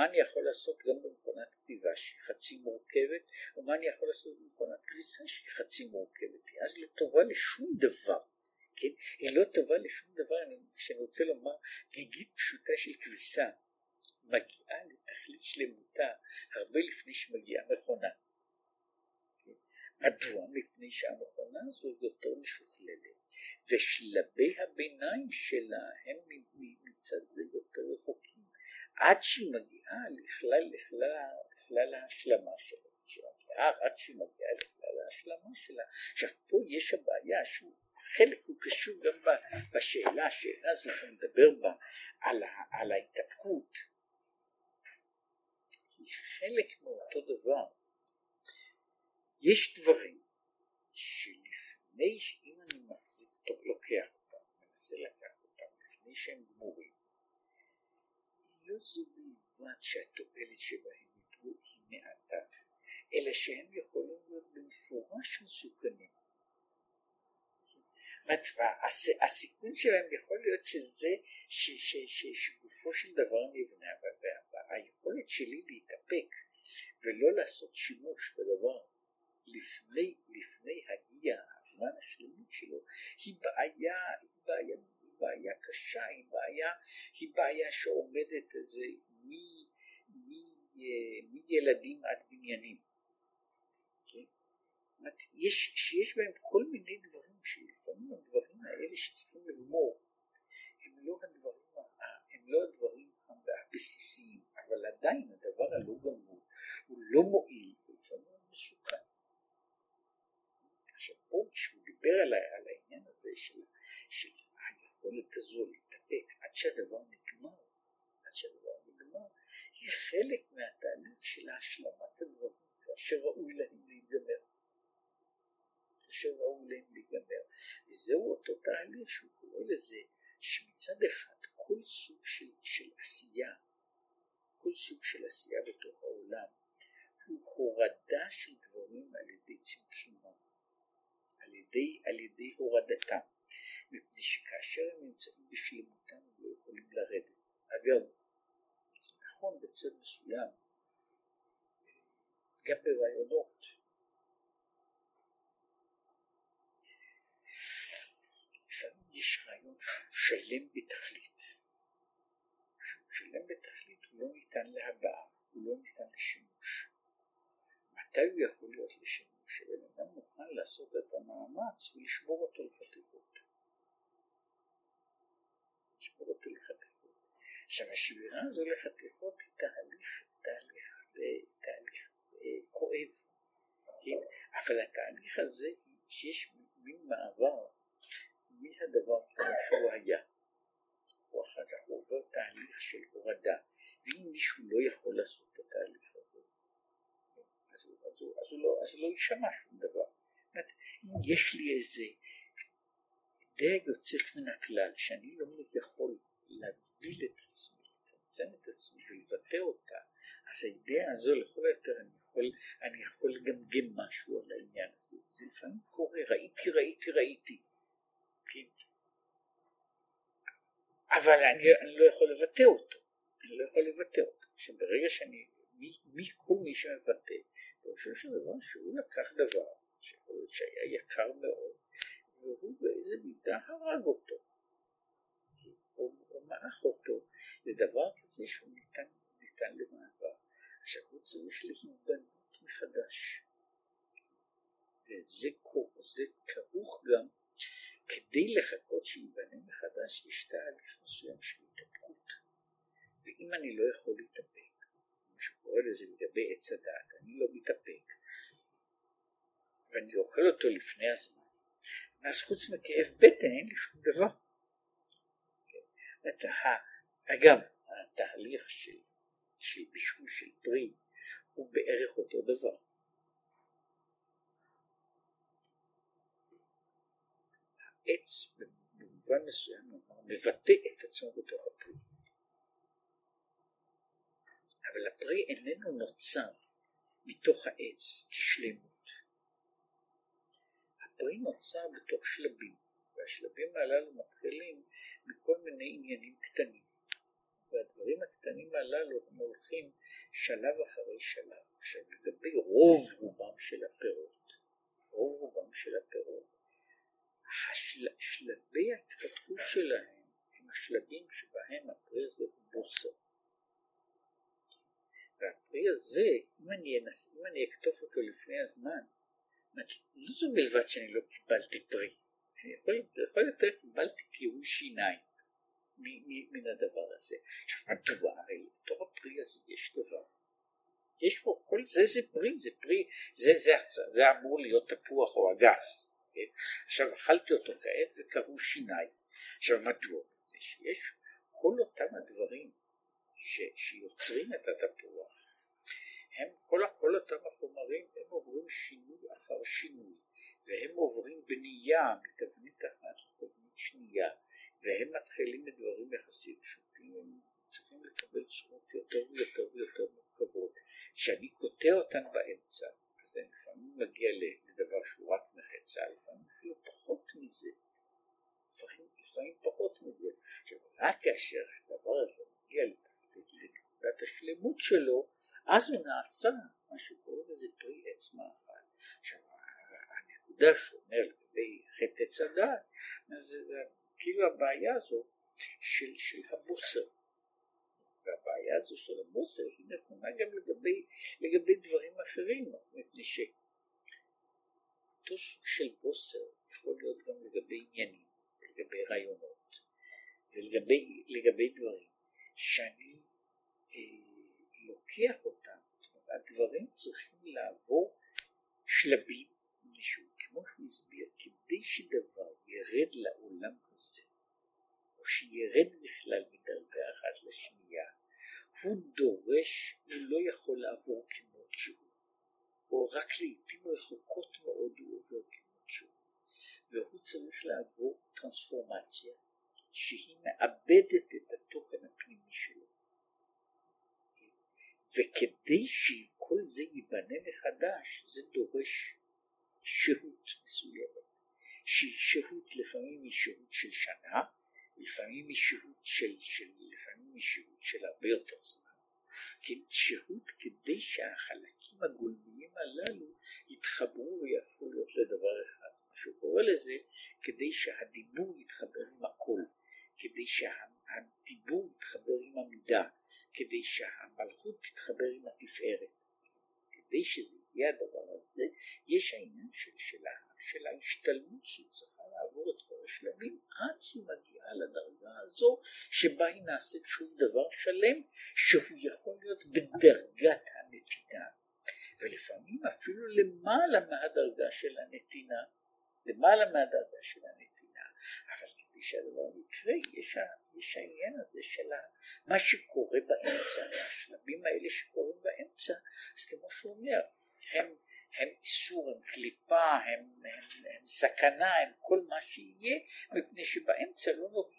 אני יכול לעשות גם במכונת כתיבה שהיא חצי מורכבת, ומה אני יכול לעשות במכונת כריסה שהיא חצי מורכבת, היא אז לא טובה לשום דבר, היא לא טובה לשום דבר. כשאני רוצה לומר, גיגית פשוטה של כריסה מגיעה לתכלית שלמותה הרבה לפני שמגיעה מכונה. מדוע? מפני שהמכונה הזו יותר משוכללת, ושלבי הביניים שלה הם מצד זה יותר רחוקים, עד שהיא מגיעה לכלל, לכלל, לכלל ההשלמה שלה, עד שהיא מגיעה לכלל ההשלמה שלה. עכשיו פה יש הבעיה, שהוא חלק הוא קשור גם בשאלה, השאלה הזו שמדבר בה על, על ההתעתקות, היא חלק מאותו דבר. יש דברים שלפני שאם אני מחזיק טוב לוקח אותם, מנסה לקחת אותם לפני שהם גמורים, לא זו בלבד שהתועלת שבהם ידעו היא מעטה, אלא שהם יכולים להיות במפורש מסוכנים. הסיכון שלהם יכול להיות שזה שגופו של דבר נבנה, והיכולת שלי להתאפק ולא לעשות שימוש בדבר לפני, לפני הגיע הזמן השלמות שלו, היא בעיה, היא בעיה, היא בעיה קשה, היא בעיה, היא בעיה שעומדת איזה מי, מי, מי ילדים עד בניינים, כן? יש, שיש בהם כל מיני דברים שלפעמים הדברים האלה שצריכים לגמור, הם לא הדברים, הם לא הדברים והבסיסיים, אבל עדיין הדבר הלא גמור הוא לא מועיל, הוא לפעמים מסוכן. עכשיו פה כשהוא דיבר על העניין הזה של היכולת הזו להתאפק עד שהדבר נגמר, עד שהדבר נגמר, היא חלק מהתהליך של השלמת הדברים, זה אשר ראוי להם להיגמר. אשר ראוי להם להיגמר. וזהו אותו תהליך שהוא קורא לזה, שמצד אחד כל סוג של, של עשייה, כל סוג של עשייה בתוך העולם, הוא הורדה של דברים על ידי צמצומם, על ידי, על ידי הורדתם, מפני שכאשר הם נמצאים בשלמותם הם לא יכולים לרדת. אגב, זה נכון בצד מסוים, גם ברעיונות, יש רעיון שהוא שלם בתכלית, שהוא שלם בתכלית הוא לא ניתן להבעה, הוא לא ניתן לשימוש. מתי הוא יכול להיות לשימוש? אבל אדם מוכן לעשות את המאמץ ולשבור אותו לחתיכות, לשבור אותו לחתיכות. עכשיו השבירה הזו לחתיכות היא תהליך, תהליך, תהליך כואב, אבל התהליך הזה יש מין מעבר מי הדבר כמו שהוא היה, הוא אחר כך עובר תהליך של הורדה, ואם מישהו לא יכול לעשות את התהליך הזה, אז הוא לא יישמע שום דבר. אם יש לי איזה דאג יוצאת מן הכלל, שאני לא יכול להגביל את עצמי, לצמצם את עצמי ולבטא אותה, אז האידאה הזו לכל היותר אני יכול לגמגם משהו על העניין הזה, זה לפעמים קורה, ראיתי, ראיתי, ראיתי. אבל אני לא יכול לבטא אותו, אני לא יכול לבטא אותו, שברגע שאני, כל מי שמבטא, אני חושב שדבר שהוא לקח דבר, שהיה יקר מאוד, והוא באיזה מידה הרג אותו, הוא מעך אותו, לדבר כזה שהוא ניתן למעבר. עכשיו הוא צריך להיבנות מחדש, וזה כרוך גם, כדי לחכות שיבנה מחדש יש תהליך מסוים של התאפקות, ואם אני לא יכול להתאפק, מה שקורה לזה לגבי עץ הדעת, אני לא מתאפק ואני אוכל אותו לפני הזמן, אז חוץ מכאב בטן אין לי שום דבר. אגב, התהליך של בישול של פרי הוא בערך אותו דבר, עץ במובן מסוים מבטא את עצמו בתוך הפרי, אבל הפרי איננו נוצר מתוך העץ כשלמות, הפרי נוצר בתוך שלבים, והשלבים הללו מתחילים מכל מיני עניינים קטנים, והדברים הקטנים הללו הם הולכים שלב אחרי שלב. עכשיו לגבי רוב רובם של הפירות, רוב רובם של הפירות השלבי ההתפתחות שלהם הם השלבים שבהם הפרי הזה בוסר, והפרי הזה אם אני אכתוב אותו לפני הזמן, לא זו בלבד שאני לא קיבלתי פרי, אני יכול יותר קיבלתי קירוי שיניים מן הדבר הזה. עכשיו מדוע? הרי בתור הפרי הזה יש דבר, יש פה כל זה, זה פרי, זה פרי, זה אמור להיות תפוח או אגס, עכשיו אכלתי אותו כעת וקרו שיניי. עכשיו מדוע? יש כל אותם הדברים ש, שיוצרים את התפוח, הם כל, כל אותם החומרים הם עוברים שינוי אחר שינוי, והם עוברים בנייה מתבנית אחת לתבנית שנייה, והם מתחילים לדברים יחסים פשוטים, הם צריכים לקבל צורות יותר ויותר ויותר מורכבות, שאני קוטע אותן באמצע, אז אני לפעמים מגיע לדבר שהוא רק מחצה, לפעמים אפילו פחות מזה, לפעמים פחות מזה, שרק כאשר הדבר הזה מגיע לתקודת השלמות שלו, אז הוא נעשה מה שקוראים לזה פרי עץ מאכל. עכשיו הנקודה שאומר לגבי חטא עץ הדעת, זה כאילו הבעיה הזו של, של הבוסר, והבעיה הזו של הבוסר היא נכונה גם לגבי, לגבי דברים אחרים, מפני שאותו סוג של בוסר יכול להיות גם לגבי עניינים, לגבי רעיונות ולגבי לגבי דברים שאני הדברים צריכים לעבור שלבים, משום כמו שהוא הסביר, כדי שדבר ירד לעולם הזה, או שירד בכלל מדרגה אחת לשנייה, הוא דורש, הוא לא יכול לעבור כמות שהוא, או רק לעתים רחוקות מאוד הוא עובר כמות שהוא, והוא צריך לעבור טרנספורמציה שהיא מאבדת את התוכן הפנימי שלו. וכדי שכל זה ייבנה מחדש, זה דורש שהות מסוימת, שהיא שהות לפעמים היא שהות של שנה, לפעמים היא שהות של, של, לפעמים היא שהות של הרבה יותר זמן, שהות כדי שהחלקים הגולמיים הללו יתחברו ויהפכו להיות לדבר אחד. מה שקורה לזה, כדי שהדיבור יתחבר עם הכל, כדי שהדיבור יתחבר עם המידה, כדי שהמלכות תתחבר עם התפארת. כדי שזה יהיה הדבר הזה, יש העניין של שלה, של ההשתלמות שצריכה לעבור את כל השלבים, עד שהיא מגיעה לדרגה הזו, שבה היא נעשית שוב דבר שלם, שהוא יכול להיות בדרגת הנתינה, ולפעמים אפילו למעלה מהדרגה של הנתינה, למעלה מהדרגה של הנתינה, אבל כדי שהדבר יקרה, יש ה... יש העניין הזה של מה שקורה באמצע, השלבים האלה שקורים באמצע, אז כמו שהוא אומר, הם איסור, הם קליפה, הם סכנה, הם כל מה שיהיה, מפני שבאמצע לא